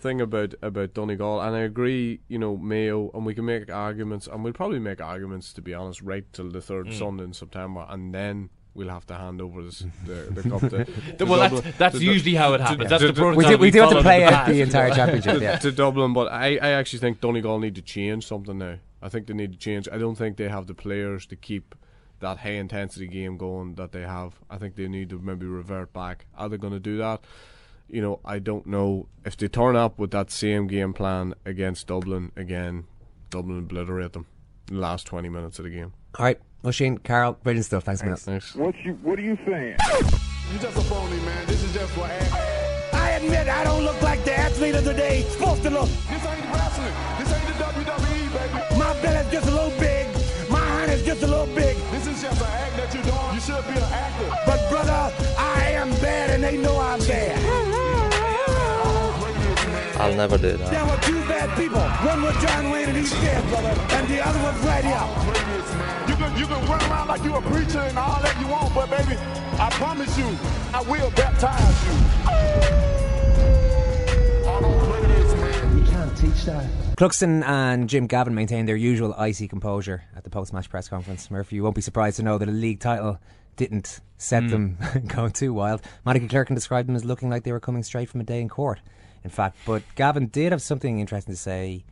thing about Donegal, and I agree, Mayo, and we can make arguments, and we'll probably make arguments, to be honest, right till the third Sunday in September, and then we'll have to hand over the cup to well, Dublin. That's usually how it happens. We do have to play out the entire championship to Dublin, but I actually think Donegal need to change something now. I think they need to change. I don't think they have the players to keep that high intensity game going that they have. I think they need to maybe revert back. Are they going to do that? I don't know. If they turn up with that same game plan against Dublin again, Dublin obliterate them in the last 20 minutes of the game. Alright, Oisin, Carl, brilliant stuff. Thanks. What are you saying? You just a phony, man. This is just for ass. I admit I don't look like the athlete of the day supposed to look. This ain't wrestling. This ain't the WWE, baby. My belly's just a little big. My hand is just a little big. This is just an act that you're doing. You should be an actor. But brother, I am bad and they know I'm bad. I'll never do that. There were two bad people. One was John Wayne and he's dead, brother. And the other was right here. You can run around like you a preacher and all that you want, but baby, I promise you, I will baptize you. I don't play this, man. You can't teach that. Cluxton and Jim Gavin maintained their usual icy composure at the post-match press conference. Murphy, you won't be surprised to know that a league title didn't set them going too wild. Maddy Clerkin described them as looking like they were coming straight from a day in court. In fact, but Gavin did have something interesting to say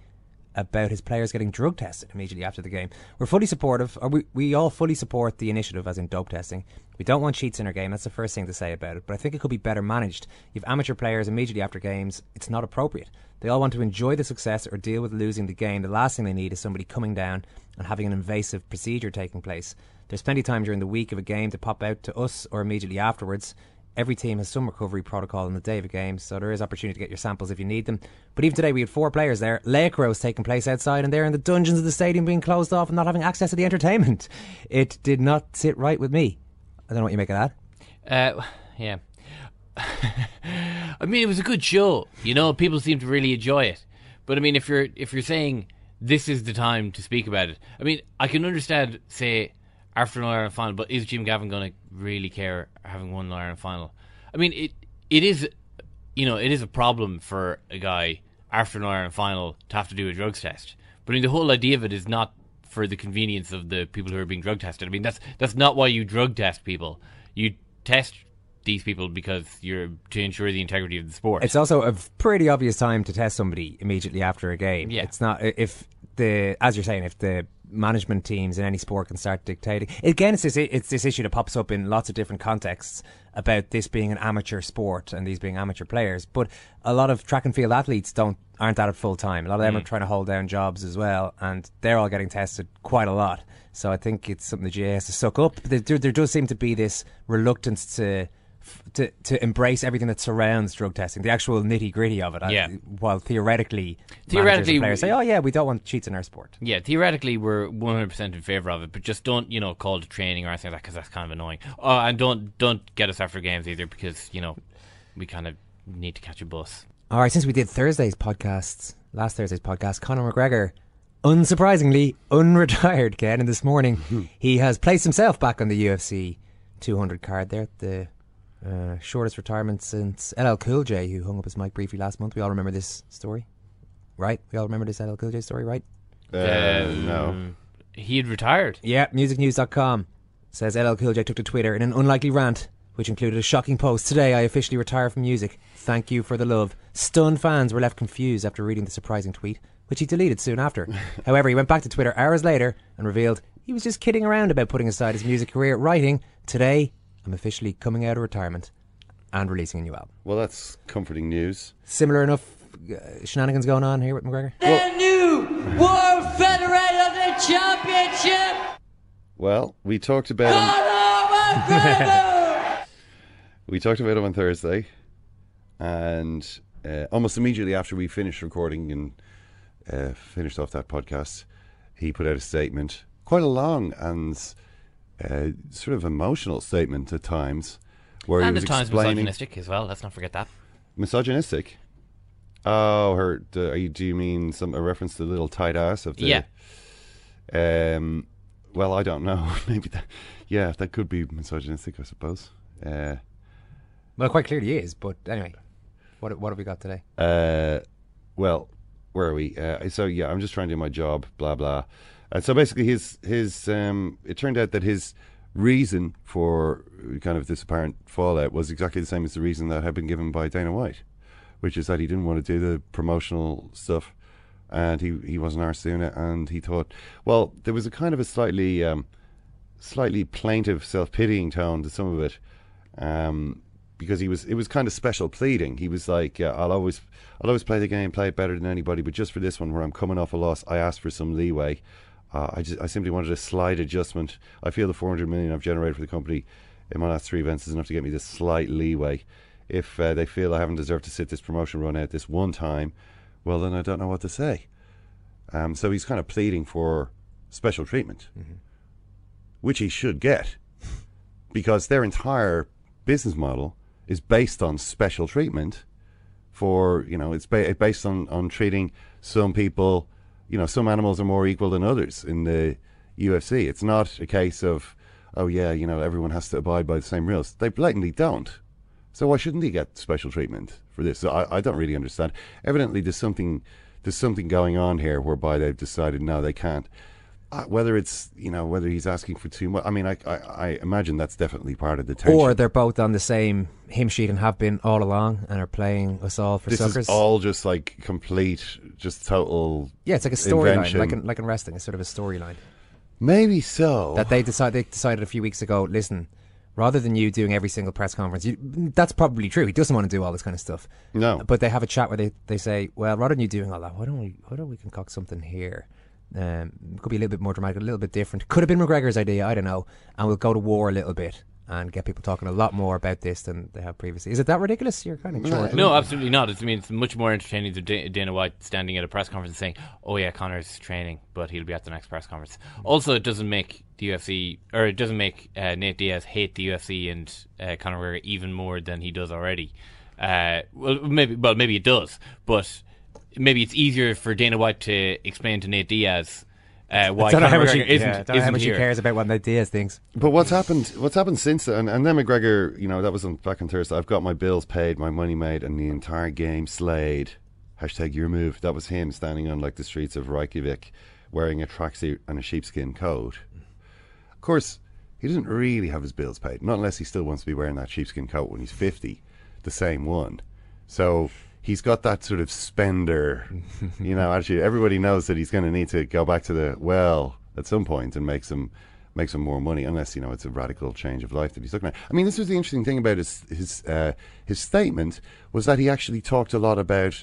about his players getting drug tested immediately after the game. We're fully supportive, or we all fully support the initiative, as in dope testing. We don't want cheats in our game, that's the first thing to say about it, but I think it could be better managed. You've amateur players immediately after games, it's not appropriate. They all want to enjoy the success or deal with losing the game. The last thing they need is somebody coming down and having an invasive procedure taking place. There's plenty of time during the week of a game to pop out to us or immediately afterwards. Every team has some recovery protocol on the day of a game, so there is opportunity to get your samples if you need them. But even today, we had four players there. Laker was taking place outside, and they're in the dungeons of the stadium being closed off and not having access to the entertainment. It did not sit right with me. I don't know what you make of that. Yeah. I mean, it was a good show. People seem to really enjoy it. But I mean, if you're saying this is the time to speak about it, I mean, I can understand, say, after an All-Ireland final, but is Jim Gavin going to really care having won an All-Ireland final? I mean, it is a problem for a guy after an All-Ireland final to have to do a drugs test. But I mean, the whole idea of it is not for the convenience of the people who are being drug tested. I mean, that's not why you drug test people. You test these people because you're to ensure the integrity of the sport. It's also a pretty obvious time to test somebody immediately after a game. Yeah. It's not as you're saying, if the management teams in any sport can start dictating. Again, it's this issue that pops up in lots of different contexts about this being an amateur sport and these being amateur players. But a lot of track and field athletes aren't at it full time. A lot of them are trying to hold down jobs as well, and they're all getting tested quite a lot. So I think it's something the GAA has to suck up. There does seem to be this reluctance to to embrace everything that surrounds drug testing, the actual nitty gritty of it. Yeah. While theoretically, players say, "Oh yeah, we don't want cheats in our sport." Yeah, theoretically, we're 100% in favour of it, but just don't, you know, call it training or anything like that, because that's kind of annoying. Oh, and don't get us after games either, because, you know, we kind of need to catch a bus. All right, since we did last Thursday's podcast, Conor McGregor, unsurprisingly, unretired, Ken, and this morning he has placed himself back on the UFC 200 card there, the shortest retirement since LL Cool J, who hung up his mic briefly last month. We all remember this story, right? LL Cool J story, right? No. He had retired. Yeah, musicnews.com says LL Cool J took to Twitter in an unlikely rant, which included a shocking post. "Today I officially retire from music. Thank you for the love." Stunned fans were left confused after reading the surprising tweet, which he deleted soon after. However, he went back to Twitter hours later and revealed he was just kidding around about putting aside his music career, writing, "Today I'm officially coming out of retirement and releasing a new album." Well, that's comforting news. Similar enough shenanigans going on here with McGregor. The new World Federated Championship. Well, we talked about Conor McGregor. We talked about him on Thursday, and almost immediately after we finished recording and finished off that podcast, he put out a statement, quite a long and sort of emotional statement at times, where he was explaining, and at times misogynistic as well. Let's not forget that. Misogynistic? Oh, do you mean a reference to the little tight ass of the? Yeah. Well, I don't know. Maybe that. Yeah, that could be misogynistic, I suppose. Well, quite clearly he is, but anyway, what have we got today? Well, where are we? So yeah, I'm just trying to do my job, blah blah. And so basically, his it turned out that his reason for kind of this apparent fallout was exactly the same as the reason that had been given by Dana White, which is that he didn't want to do the promotional stuff, and he wasn't arsed doing it, and he thought, well, there was a kind of a slightly plaintive, self-pitying tone to some of it. Because it was kind of special pleading. He was like, yeah, I'll always play the game, play it better than anybody, but just for this one where I'm coming off a loss, I asked for some leeway. I simply wanted a slight adjustment. I feel the 400 million I've generated for the company in my last three events is enough to get me this slight leeway. If they feel I haven't deserved to sit this promotion run out this one time, well then I don't know what to say. So he's kind of pleading for special treatment, which he should get, because their entire business model is based on special treatment for, you know, it's based on treating some people, you know, some animals are more equal than others in the UFC. It's not a case of, oh yeah, you know, everyone has to abide by the same rules. They blatantly don't. So why shouldn't he get special treatment for this? So I don't really understand. Evidently there's something going on here whereby they've decided, no, they can't. Whether it's, you know, whether he's asking for too much, I mean, I imagine that's definitely part of the tension. Or they're both on the same hymn sheet and have been all along and are playing us all for suckers. This is all just like complete, just total. Yeah, it's like a storyline, like in wrestling, it's sort of a storyline. Maybe so. That they decided a few weeks ago, listen, rather than you doing every single press conference, that's probably true. He doesn't want to do all this kind of stuff. No. But they have a chat where they say, well, rather than you doing all that, why don't we concoct something here? Could be a little bit more dramatic, a little bit different. Could have been McGregor's idea, I don't know. And we'll go to war a little bit and get people talking a lot more about this than they have previously. Is it that ridiculous? You're kind of short. No, absolutely not. It's much more entertaining than Dana White standing at a press conference saying, "Oh yeah, Conor's training, but he'll be at the next press conference." Also, it doesn't make the UFC, or it doesn't make Nate Diaz hate the UFC and Conor McGregor even more than he does already. Well, maybe it does, but. Maybe it's easier for Dana White to explain to Nate Diaz why Conor McGregor isn't here. He cares about what Nate Diaz thinks. But what's happened since, and then McGregor, you know, that was back on Thursday, I've got my bills paid, my money made, and the entire game slayed. Hashtag your move. That was him standing on like the streets of Reykjavik wearing a tracksuit and a sheepskin coat. Of course, he doesn't really have his bills paid, not unless he still wants to be wearing that sheepskin coat when he's 50, the same one. So he's got that sort of spender, you know, attitude. Everybody knows that he's going to need to go back to the well at some point and make some more money, unless, you know, it's a radical change of life that he's looking at. I mean, this was the interesting thing about his statement, was that he actually talked a lot about,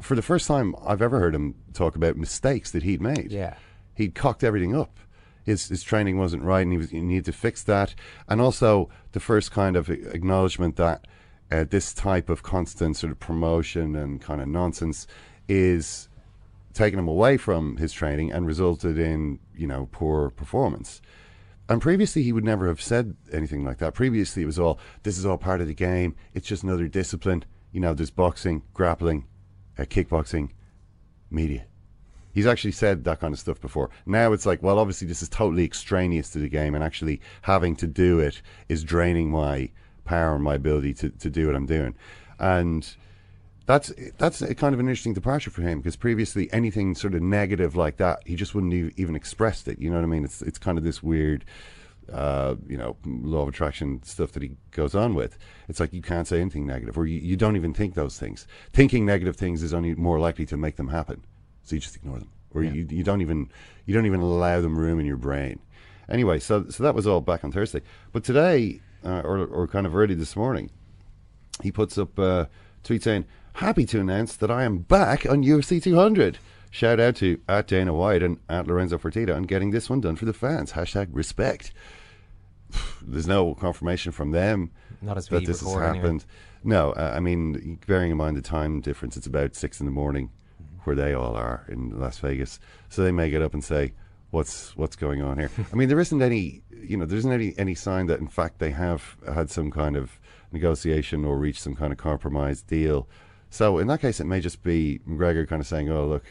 for the first time I've ever heard him talk about mistakes that he'd made. Yeah, he'd cocked everything up. his training wasn't right, and he needed to fix that. And also the first kind of acknowledgement that this type of constant sort of promotion and kind of nonsense is taking him away from his training and resulted in, you know, poor performance. And previously he would never have said anything like that. Previously it was all, this is all part of the game, it's just another discipline. You know, there's boxing, grappling, kickboxing, media. He's actually said that kind of stuff before. Now it's like, well, obviously this is totally extraneous to the game, and actually having to do it is draining my power and my ability to do what I'm doing. And that's a kind of an interesting departure for him, because previously anything sort of negative like that, he just wouldn't even expressed it. You know what I mean? It's kind of this weird, you know, law of attraction stuff that he goes on with. It's like you can't say anything negative, or you don't even think those things. Thinking negative things is only more likely to make them happen. So you just ignore them, or you don't even allow them room in your brain. Anyway, so that was all back on Thursday, but today or kind of early this morning, he puts up a tweet saying, "Happy to announce that I am back on UFC 200. Shout out to @DanaWhite and @LorenzoFortito on getting this one done for the fans. #respect." There's no confirmation from them that this has happened. Anyway. No, I mean, bearing in mind the time difference, it's about 6 a.m. where they all are in Las Vegas, so they may get up and say, "What's going on here?" I mean, there isn't any sign that in fact they have had some kind of negotiation or reached some kind of compromise deal. So in that case, it may just be McGregor kind of saying, "Oh, look,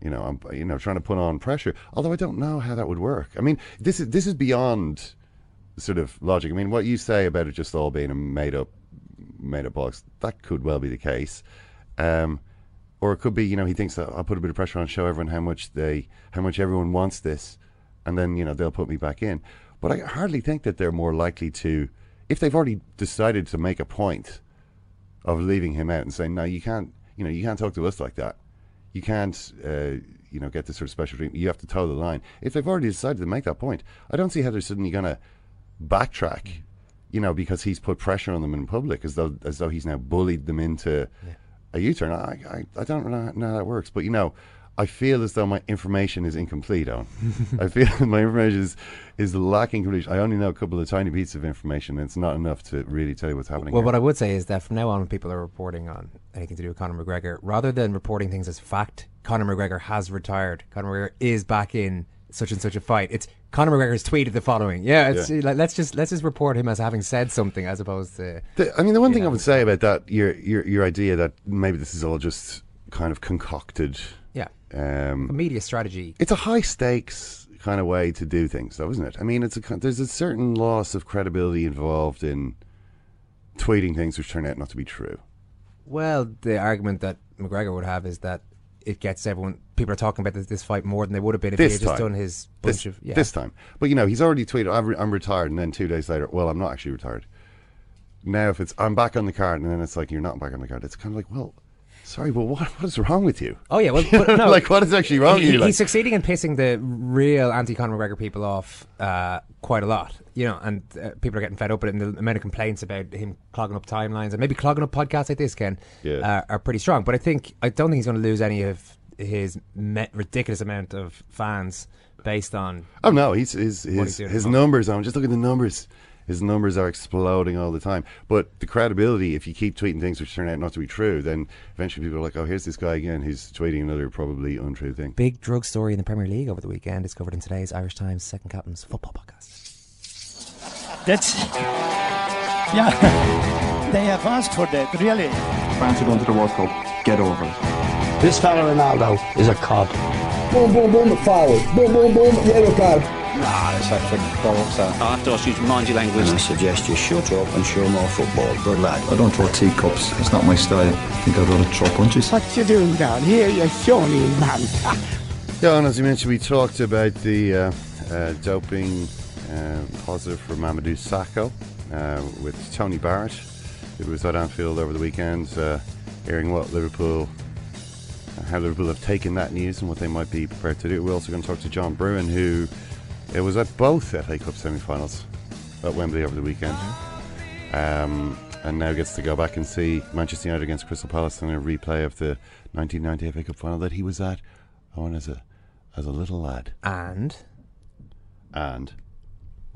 you know, I'm, you know, trying to put on pressure." Although I don't know how that would work. I mean, this is beyond sort of logic. I mean, what you say about it just all being a made up box, that could well be the case. Or it could be, you know, he thinks that I'll put a bit of pressure on, show everyone how much everyone wants this, and then, you know, they'll put me back in. But I hardly think that they're more likely to, if they've already decided to make a point of leaving him out and saying, no, you can't talk to us like that. You can't, you know, get this sort of special treatment. You have to toe the line. If they've already decided to make that point, I don't see how they're suddenly going to backtrack, you know, because he's put pressure on them in public, as though he's now bullied them into... Yeah. A U-turn. I don't know how that works, but you know, I feel as though my information is incomplete, Owen. I feel my information is lacking completely. I only know a couple of tiny pieces of information, and it's not enough to really tell you what's happening. Well, here. What I would say is that from now on, when people are reporting on anything to do with Conor McGregor, rather than reporting things as fact, Conor McGregor has retired, Conor McGregor is back in such and such a fight, it's Conor McGregor's tweeted the following. Like, let's just report him as having said something, as opposed to. I mean, the one thing I would say about that, your idea that maybe this is all just kind of concocted. Yeah. A media strategy. It's a high stakes kind of way to do things, though, isn't it? I mean, there's a certain loss of credibility involved in tweeting things which turn out not to be true. Well, the argument that McGregor would have is that it gets everyone. People are talking about this fight more than they would have been if he had just done his bunch of. Yeah. This time, but you know, he's already tweeted, "I'm retired," and then 2 days later, "Well, I'm not actually retired." Now, if it's "I'm back on the card," and then it's like, "You're not back on the card," it's kind of like, "Well, sorry, but what is wrong with you?" Oh yeah, well, but no, like what is actually wrong with you? Like? He's succeeding in pissing the real anti-Conor McGregor people off quite a lot, you know, and people are getting fed up with it. And the amount of complaints about him clogging up timelines and maybe clogging up podcasts like this, Ken, are pretty strong. But I don't think he's going to lose any of his ridiculous amount of fans based on. Oh no, his numbers. I'm just looking at the numbers. His numbers are exploding all the time. But the credibility, if you keep tweeting things which turn out not to be true, then eventually people are like, oh, here's this guy again who's tweeting another probably untrue thing. Big drug story in the Premier League over the weekend. It's covered in today's Irish Times Second Captain's Football Podcast. They have asked for that, really. France are going to the World Cup. Get over it. This fella Ronaldo is a cod. Boom, boom, boom, the foul. Boom, boom, boom, yellow card. Nah, it's actually bollocks that. After us, use mind your language. I suggest you shut up and show more football. Good lad. I don't throw teacups. It's not my style. I think I'd rather throw punches. What you doing down here, you shawny man? Yeah, and as you mentioned, we talked about the doping positive for Mamadou Sakho with Tony Barrett. It was at Anfield over the weekend, hearing what Liverpool... how Liverpool have taken that news and what they might be prepared to do. We're also going to talk to John Bruin, who... It was at both FA Cup semi-finals at Wembley over the weekend, and now gets to go back and see Manchester United against Crystal Palace in a replay of the 1990 FA Cup final that he was at, as a little lad. And and...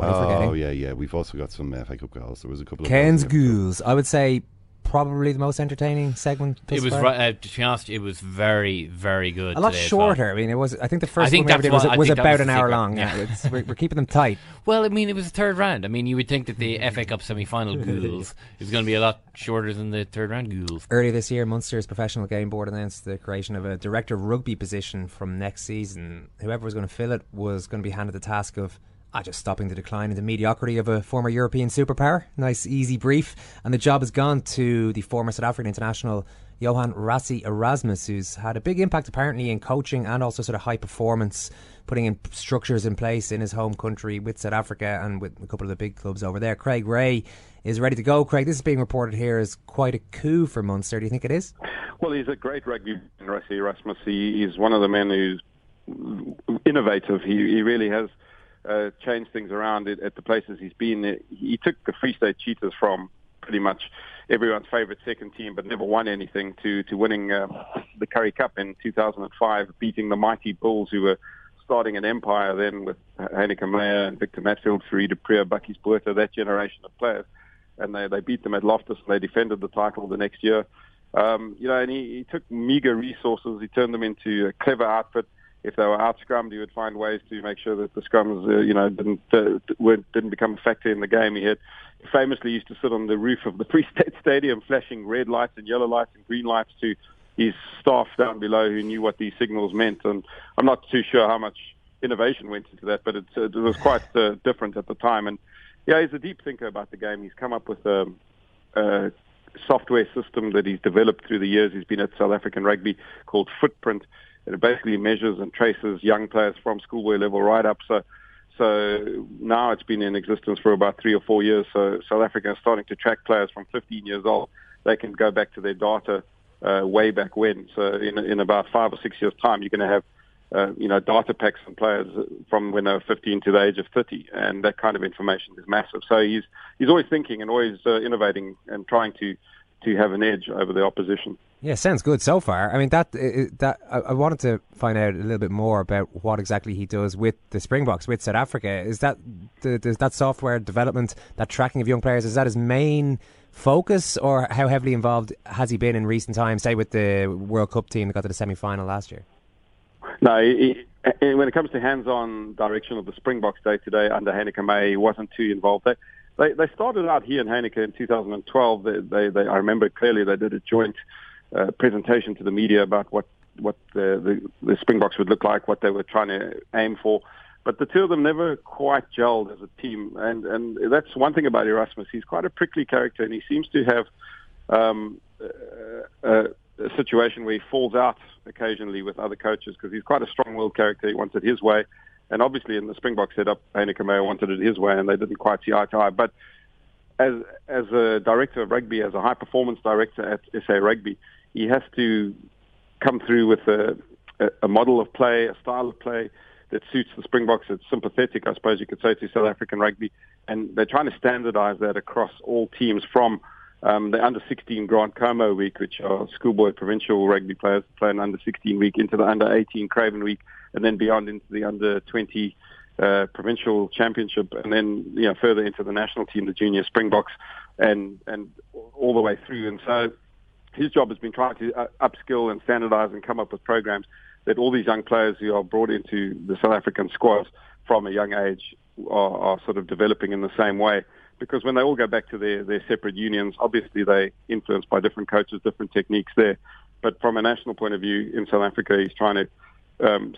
Oh, yeah, we've also got some FA Cup goals. There was a couple of... Ken's Ghouls. I would say probably the most entertaining segment this far. To be honest, it was very, very good. A lot shorter. Well, I mean, it was... I think the first one we ever did was about an hour long. Yeah. We're keeping them tight. Well, I mean, it was the third round. I mean, you would think that the FA Cup semi-final Ghouls is going to be a lot shorter than the third round Ghouls. Earlier this year, Munster's Professional Game Board announced the creation of a director of rugby position from next season. Whoever was going to fill it was going to be handed the task of... just stopping the decline and the mediocrity of a former European superpower. Nice, easy brief. And the job has gone to the former South African international Johan Rassie Erasmus, who's had a big impact apparently in coaching and also sort of high performance, putting in structures in place in his home country with South Africa and with a couple of the big clubs over there. Craig Ray is ready to go. Craig, this is being reported here as quite a coup for Munster. Do you think it is? Well, he's a great rugby, Rassie Erasmus. He's one of the men who's innovative. He really has... changed things around at the places he's been. He took the Free State Cheetahs from pretty much everyone's favourite second team, but never won anything, to winning the Currie Cup in 2005, beating the mighty Bulls, who were starting an empire then with Heineke Meyer and Victor Matfield, Fareed Apriah, Bucky Spuerta, that generation of players. And they beat them at Loftus, and they defended the title the next year. And he took meagre resources, he turned them into a clever outfit. If they were out scrummed, he would find ways to make sure that the scrums, didn't become a factor in the game. He famously used to sit on the roof of the Free State Stadium, flashing red lights and yellow lights and green lights to his staff down below, who knew what these signals meant. And I'm not too sure how much innovation went into that, but it was quite different at the time. And yeah, he's a deep thinker about the game. He's come up with a software system that he's developed through the years. He's been at South African Rugby called Footprint. It basically measures and traces young players from schoolboy level right up. So now it's been in existence for about 3 or 4 years. So South Africa is starting to track players from 15 years old. They can go back to their data way back when. So in about 5 or 6 years' time, you're going to have data packs on players from when they were 15 to the age of 30, and that kind of information is massive. So he's always thinking and always innovating and trying to have an edge over the opposition. Yeah, sounds good so far. I mean, I wanted to find out a little bit more about what exactly he does with the Springboks, with South Africa. Is that that software development, that tracking of young players, is that his main focus, or how heavily involved has he been in recent times, say with the World Cup team that got to the semi-final last year? No, when it comes to hands-on direction of the Springboks day-to-day under Heineke Meyer, he wasn't too involved. They started out, he and Heineke, in 2012. I remember clearly they did a joint presentation to the media about what the Springboks would look like, what they were trying to aim for. But the two of them never quite gelled as a team. And that's one thing about Erasmus. He's quite a prickly character, and he seems to have a situation where he falls out occasionally with other coaches because he's quite a strong-willed character. He wants it his way. And obviously in the Springbok setup, Heineke Meyer wanted it his way, and they didn't quite see eye to eye. But as a director of rugby, as a high-performance director at SA Rugby, he has to come through with a model of play, a style of play that suits the Springboks. It's sympathetic, I suppose you could say, to South African rugby. And they're trying to standardise that across all teams, from the under-16 Grant Como week, which are schoolboy provincial rugby players playing under-16 week, into the under-18 Craven week, and then beyond into the under-20 provincial championship, and then further into the national team, the junior Springboks, and all the way through. And so his job has been trying to upskill and standardise and come up with programs that all these young players who are brought into the South African squads from a young age are sort of developing in the same way. Because when they all go back to their separate unions, obviously they're influenced by different coaches, different techniques there. But from a national point of view in South Africa, he's trying to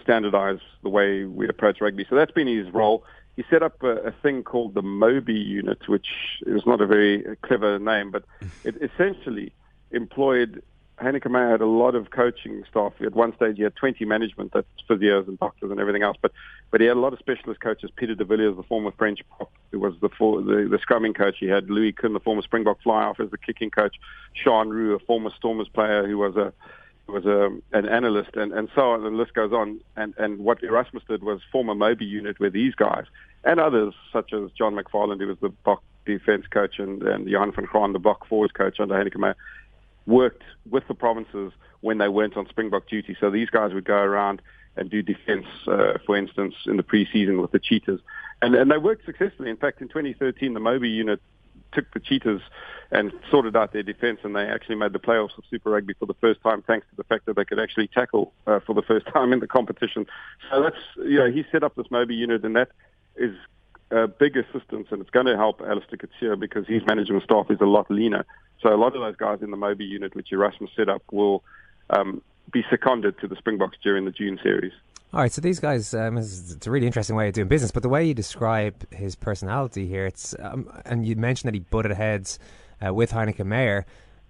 standardise the way we approach rugby. So that's been his role. He set up a thing called the MOBI unit, which is not a very clever name, but it essentially employed... Heineke Meyer had a lot of coaching staff. At one stage, he had 20 management, that's physios and doctors and everything else, but he had a lot of specialist coaches. Peter de Villiers, the former French prop, who was the scrumming coach. He had Louis Kuhn, the former Springbok fly-off, as the kicking coach. Sean Rue, a former Stormers player who was an analyst, and so on. The list goes on. And what Erasmus did was form a MOBI unit with these guys and others, such as John McFarland, who was the Bok defence coach, and Johan van Kraan, the Bok forwards coach under Heineke Meyer, worked with the provinces when they weren't on Springbok duty. So these guys would go around and do defense, for instance, in the preseason with the Cheetahs. And they worked successfully. In fact, in 2013, the Moby unit took the Cheetahs and sorted out their defense, and they actually made the playoffs of Super Rugby for the first time, thanks to the fact that they could actually tackle for the first time in the competition. So that's, you know, he set up this Moby unit, and that is a big assistance, and it's going to help Alistair Couture because his management staff is a lot leaner. So a lot of those guys in the Moby unit, which Erasmus set up, will be seconded to the Springboks during the June series. All right, so these guys, it's a really interesting way of doing business, but the way you describe his personality here, it's and you mentioned that he butted heads with Heineken Mayer.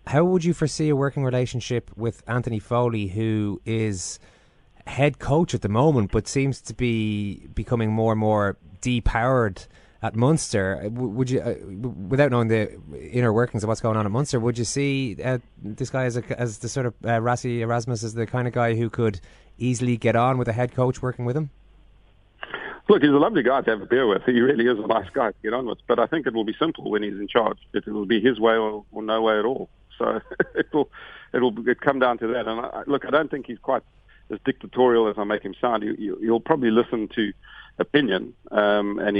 How would you foresee a working relationship with Anthony Foley, who is head coach at the moment, but seems to be becoming more and more depowered at Munster? Would you, without knowing the inner workings of what's going on at Munster, would you see this guy as the sort of Rassi Erasmus as the kind of guy who could easily get on with a head coach working with him? Look, he's a lovely guy to have a beer with. He really is a nice guy to get on with. But I think it will be simple when he's in charge. It will be his way or no way at all. So it will come down to that. And I don't think he's quite as dictatorial as I make him sound. He'll probably listen to opinion, and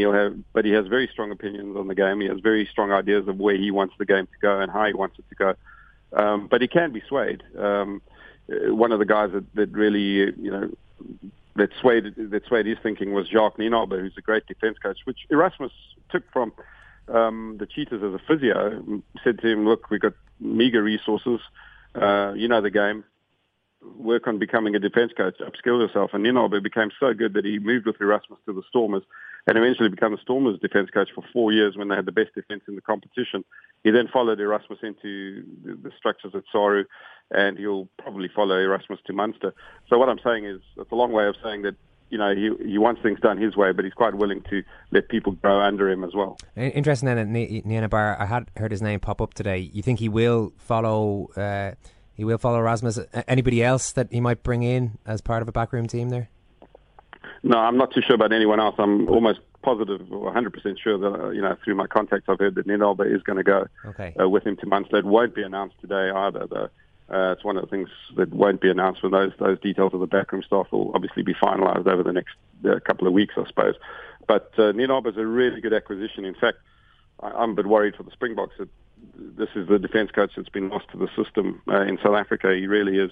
but he has very strong opinions on the game. He has very strong ideas of where he wants the game to go and how he wants it to go. But he can be swayed. One of the guys that really, you know, that swayed his thinking was Jacques Nienaber, who's a great defense coach, which Erasmus took from the Cheetahs as a physio. Said to him, "Look, we've got meager resources. You know the game. Work on becoming a defense coach, upskill yourself." And Nienaber became so good that he moved with Erasmus to the Stormers and eventually became the Stormers defense coach for 4 years when they had the best defense in the competition. He then followed Erasmus into the structures at Saru, and he'll probably follow Erasmus to Munster. So what I'm saying is, it's a long way of saying that, you know, he wants things done his way, but he's quite willing to let people grow under him as well. Interesting then, Nienaber, I had heard his name pop up today. You think he will follow... He will follow Erasmus. Anybody else that he might bring in as part of a backroom team there? No, I'm not too sure about anyone else. I'm almost positive, or 100% sure that, you know, through my contacts I've heard that Nienaber is going to go with him to Munster. It won't be announced today either, though. It's one of the things that won't be announced, when those details of the backroom staff will obviously be finalised over the next couple of weeks, I suppose. But Nienaber is a really good acquisition. In fact, I'm a bit worried for the Springboks that this is the defence coach that's been lost to the system in South Africa. He really is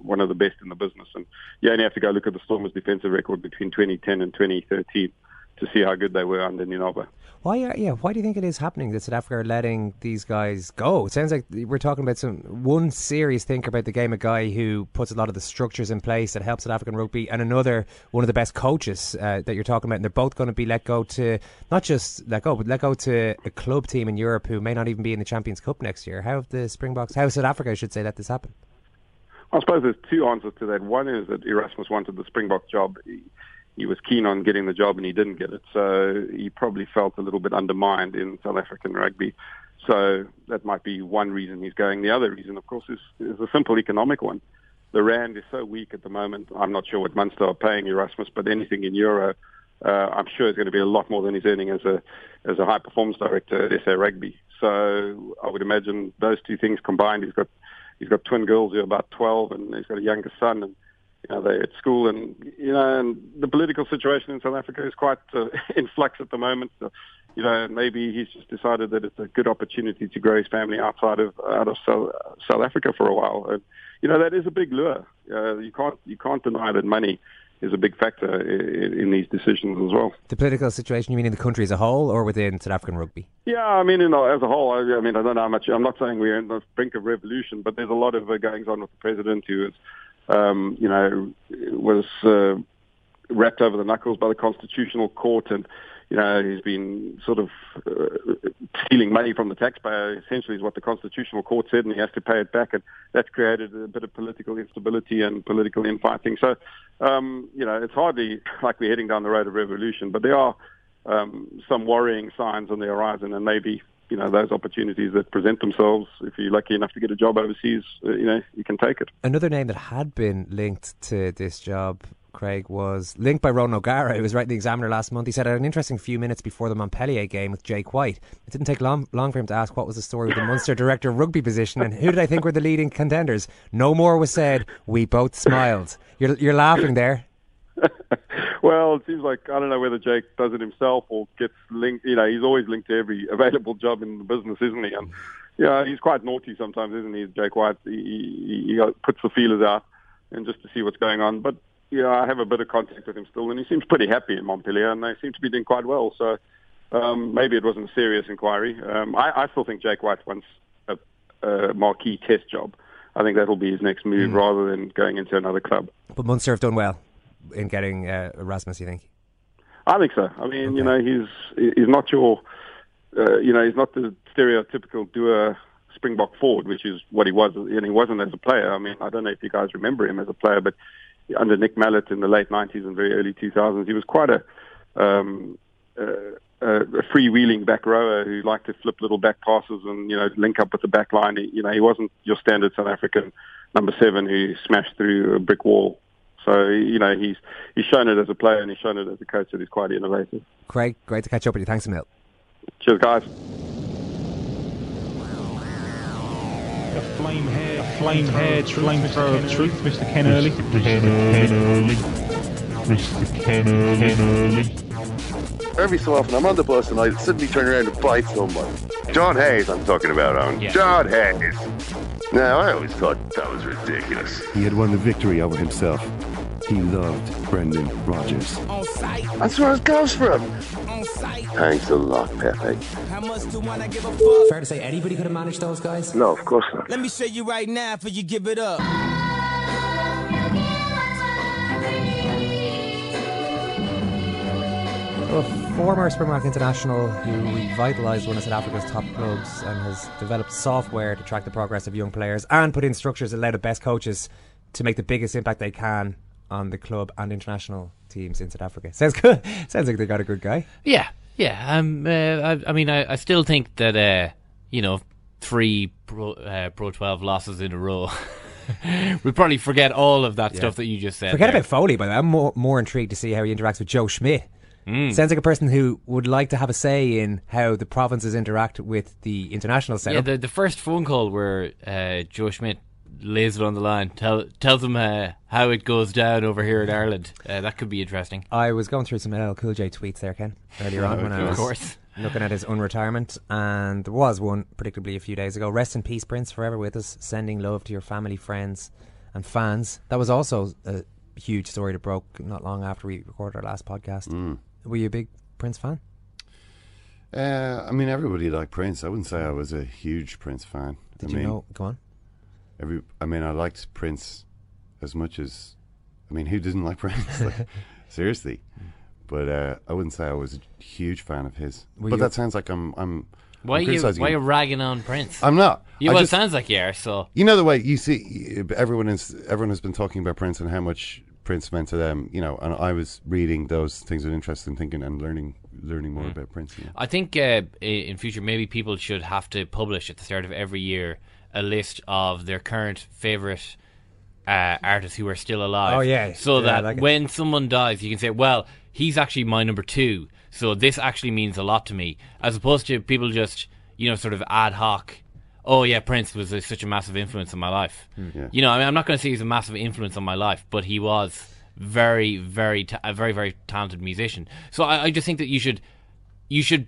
one of the best in the business. And you only have to go look at the Stormers' defensive record between 2010 and 2013 to see how good they were under Nienaber. Why do you think it is happening that South Africa are letting these guys go? It sounds like we're talking about one serious thinker about the game, a guy who puts a lot of the structures in place that helps South African rugby, and another, one of the best coaches that you're talking about, and they're both going to be let go to, not just let go, but let go to a club team in Europe who may not even be in the Champions Cup next year. How have the Springboks, how South Africa, I should say, let this happen? I suppose there's two answers to that. One is that Erasmus wanted the Springbok job. He was keen on getting the job and he didn't get it. So he probably felt a little bit undermined in South African rugby. So that might be one reason he's going. The other reason, of course, is a simple economic one. The Rand is so weak at the moment. I'm not sure what Munster are paying Erasmus, but anything in Euro, I'm sure is going to be a lot more than he's earning as a high-performance director at SA Rugby. So I would imagine those two things combined. He's got twin girls who are about 12 and he's got a younger son, and you know, they're at school, and you know, and the political situation in South Africa is quite in flux at the moment. So, you know, maybe he's just decided that it's a good opportunity to grow his family out of South Africa for a while. And, you know, that is a big lure. You can't deny that money is a big factor in these decisions as well. The political situation, you mean in the country as a whole or within South African rugby? Yeah, I mean, you know, as a whole, I mean, I don't know how much, I'm not saying we're on the brink of revolution, but there's a lot of goings on with the president who is, you know, was wrapped over the knuckles by the Constitutional Court, and you know, he's been sort of stealing money from the taxpayer, essentially, is what the Constitutional Court said, and he has to pay it back, and that's created a bit of political instability and political infighting. So, you know, it's hardly like we're heading down the road of revolution, but there are some worrying signs on the horizon, and maybe, you know, those opportunities that present themselves, if you're lucky enough to get a job overseas, you know, you can take it. Another name that had been linked to this job, Craig, was linked by Ronan O'Gara, who was writing The Examiner last month. He said, "I had an interesting few minutes before the Montpellier game with Jake White. It didn't take long for him to ask what was the story with the Munster director of rugby position and who did I think were the leading contenders. No more was said. We both smiled." You're laughing there. Well, it seems like, I don't know whether Jake does it himself or gets linked. You know, he's always linked to every available job in the business, isn't he? And yeah, he's quite naughty sometimes, isn't he, Jake White? He puts the feelers out and just to see what's going on. But yeah, I have a bit of contact with him still, and he seems pretty happy in Montpellier, and they seem to be doing quite well. So maybe it wasn't a serious inquiry. I still think Jake White wants a marquee test job. I think that'll be his next move rather than going into another club. But Munster have done well in getting Erasmus, you think? I think so. I mean, okay. You know, he's not your, you know, he's not the stereotypical doer Springbok forward, which is what he was, and he wasn't as a player. I mean, I don't know if you guys remember him as a player, but under Nick Mallett in the late 90s and very early 2000s, he was quite a freewheeling back rower who liked to flip little back passes and, you know, link up with the back line. You know, he wasn't your standard South African number 7 who smashed through a brick wall. So, you know, he's shown it as a player and he's shown it as a coach that he's quite innovative. Craig, great to catch up with you. Thanks a mil. Cheers, guys. The flame-haired flamethrower of truth, Mr. Ken Early. Mr. Ken Early. Every so often, I'm on the bus and I suddenly turn around and bite someone. John Hayes, I'm talking about, Owen. Yeah. John Hayes. Now, I always thought that was ridiculous. He had won the victory over himself. He loved Brendan Rodgers. On sight. That's where it comes from. On sight. Thanks a lot, Pepe. How much do I give a fuck? Fair to say anybody could have managed those guys? No, of course not. Let me show you right now before you give it up. A former Springbok international who revitalised one of South Africa's top clubs and has developed software to track the progress of young players and put in structures that allow the best coaches to make the biggest impact they can on the club and international teams in South Africa. Sounds good. Sounds like they got a good guy. Yeah, yeah. I mean, I still think that you know, 3 Pro 12 losses in a row. We'll probably forget all of that stuff that you just said. Forget about Foley, by the way. I'm more intrigued to see how he interacts with Joe Schmidt. Sounds like a person who would like to have a say in how the provinces interact with the international setup. Yeah, the first phone call where Joe Schmidt lays it on the line, tells them how it goes down over here in Ireland. That could be interesting. I was going through some LL Cool J tweets there, Ken, earlier on when I was looking at his unretirement, and there was one, particularly a few days ago. Rest in peace, Prince, forever with us, sending love to your family, friends and fans. That was also a huge story that broke not long after we recorded our last podcast. Were you a big Prince fan? I mean, everybody liked Prince. I wouldn't say I was a huge Prince fan. I liked Prince as much as... I mean, who doesn't like Prince? Like, seriously. But I wouldn't say I was a huge fan of his. That sounds like I'm why are you ragging on Prince? I'm not. It sounds like you are, so... You know the way you see... Everyone has been talking about Prince and how much Prince meant to them, you know, and I was reading those things with interest and thinking and learning more about Prince. You know? I think in future maybe people should have to publish at the start of every year a list of their current favourite artists who are still alive. Oh yeah, so that when someone dies, you can say, well, he's actually my number 2, so this actually means a lot to me, as opposed to people just, you know, sort of ad hoc. Oh yeah, Prince was such a massive influence on my life. Yeah. You know, I mean, I'm not going to say he's a massive influence on my life, but he was a very, very talented musician. So I just think that you should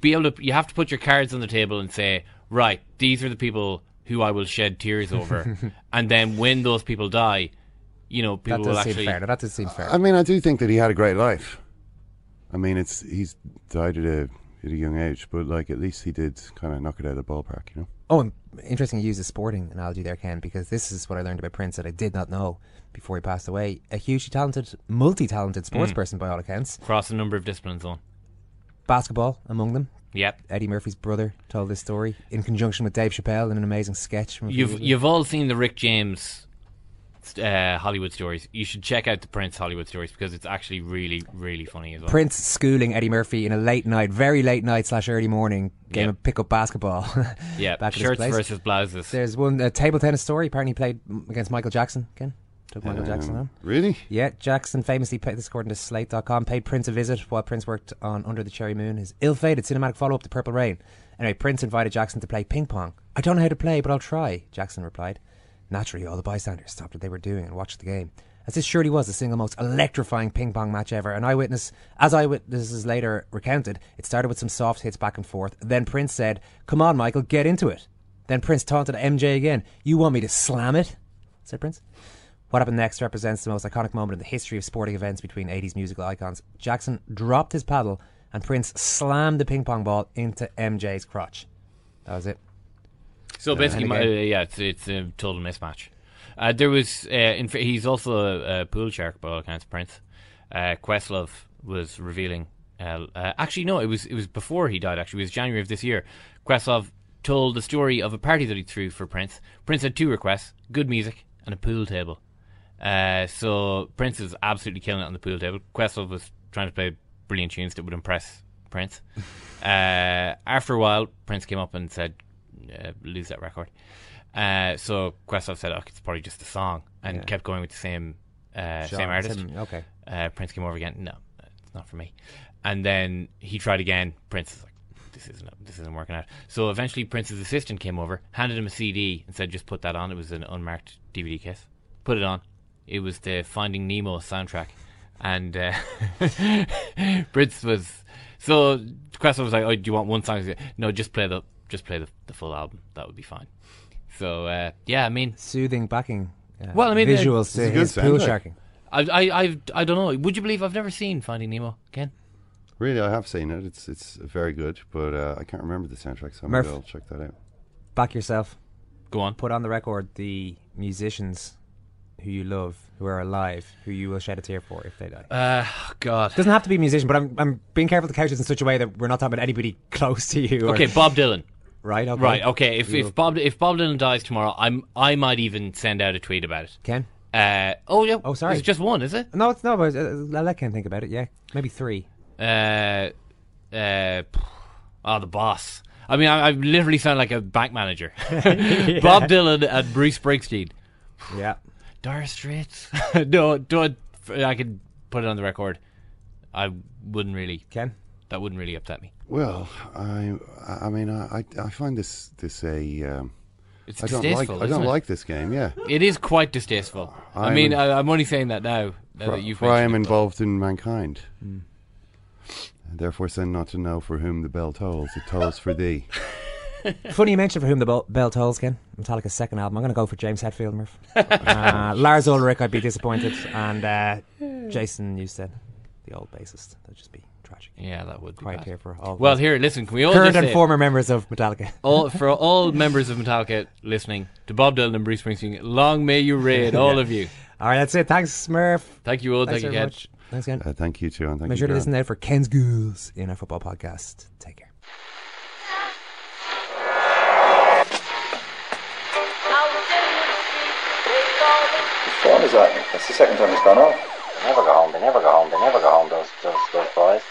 be able to. You have to put your cards on the table and say, right, these are the people who I will shed tears over, and then when those people die, you know, people will actually. That doesn't seem fair. I mean, I do think that he had a great life. I mean, he's died at a young age, but like at least he did kind of knock it out of the ballpark, you know. Oh, and interesting you use a sporting analogy there, Ken, because this is what I learned about Prince that I did not know before he passed away. A hugely talented, multi-talented sports person by all accounts. Across a number of disciplines on. Basketball among them. Yep. Eddie Murphy's brother told this story in conjunction with Dave Chappelle in an amazing sketch. You've all seen the Rick James Hollywood stories. You should check out the Prince Hollywood stories because it's actually really, really funny as well. Prince schooling Eddie Murphy in a very late night / early morning game of pickup basketball. Yeah, shirts versus blouses. There's one table tennis story. Apparently played against Michael Jackson. Ken took Michael Jackson on. Really? Yeah, Jackson famously paid, this according to Slate.com, paid Prince a visit while Prince worked on Under the Cherry Moon, his ill-fated cinematic follow-up to Purple Rain. Anyway, Prince invited Jackson to play ping pong. I don't know how to play, but I'll try, Jackson replied. Naturally, all the bystanders stopped what they were doing and watched the game, as this surely was the single most electrifying ping-pong match ever. An eyewitness, as eyewitnesses later recounted, it started with some soft hits back and forth. Then Prince said, "Come on, Michael, get into it." Then Prince taunted MJ again. "You want me to slam it?" said Prince. What happened next represents the most iconic moment in the history of sporting events between 80s musical icons. Jackson dropped his paddle and Prince slammed the ping pong ball into MJ's crotch. That was it. So basically, it's a total mismatch. There was, he's also a pool shark by all accounts, Prince. Questlove was revealing. Actually, no, it was before he died. Actually, it was January of this year. Questlove told the story of a party that he threw for Prince. Prince had two requests: good music and a pool table. So Prince is absolutely killing it on the pool table. Questlove was trying to play brilliant tunes that would impress Prince. After a while, Prince came up and said, "Lose that record." So Questlove said, "Oh, it's probably just a song," and kept going with the same artist. Okay. Prince came over again. "No, it's not for me." And then he tried again. Prince is like, This isn't working out. So eventually Prince's assistant came over, handed him a CD and said, "Just put that on." It was an unmarked DVD case. Put it on. It was the Finding Nemo soundtrack. And Prince was... So Questlove was like, "Oh, do you want one song?" Said, "No, just play the full album. That would be fine." So, soothing backing. Visuals to his pool sharking. I don't know. Would you believe I've never seen Finding Nemo, Ken? Really, I have seen it. It's very good, but I can't remember the soundtrack, so maybe I'll check that out. Back yourself. Go on. Put on the record the musicians who you love, who are alive, who you will shed a tear for if they die. God. Doesn't have to be a musician, but I'm being careful to couch it in such a way that we're not talking about anybody close to you. Or... Okay, Bob Dylan. Right. Okay. Right. Okay. If Bob Dylan dies tomorrow, I might even send out a tweet about it. Ken. Oh yeah. Oh sorry. It's just one, is it? No, it's not. But I let Ken think about it. Yeah, maybe three. The boss. I mean, I literally sound like a bank manager. Yeah. Bob Dylan and Bruce Springsteen. Yeah. Dire Straits. No, I could put it on the record. I wouldn't really. Ken? That wouldn't really upset me. Well, I mean, I find this a. It's distasteful. I don't like this game. Yeah, it is quite distasteful. I'm only saying that now. That you've I am involved in mankind. Mm. Therefore, sin not to know for whom the bell tolls. It tolls for thee. Funny you mentioned for whom the bell tolls, Ken. Metallica's second album. I'm going to go for James Hetfield, Murph. Lars Ulrich, I'd be disappointed. And Jason Newsted, the old bassist. That'd just be tragic. Yeah, that would be quite bad. Here for all. Well, here, listen, can we all current and former members of Metallica. For all members of Metallica listening to Bob Dylan and Bruce Springsteen, long may you reign, all of you. All right, that's it. Thanks, Murph. Thank you all. Thank you, Ken. Thanks, Ken. Thank you, too. And make sure to listen out for Ken's Ghouls in our football podcast. Take care. What is that? That's the second time it's gone off. They never go home. Those boys.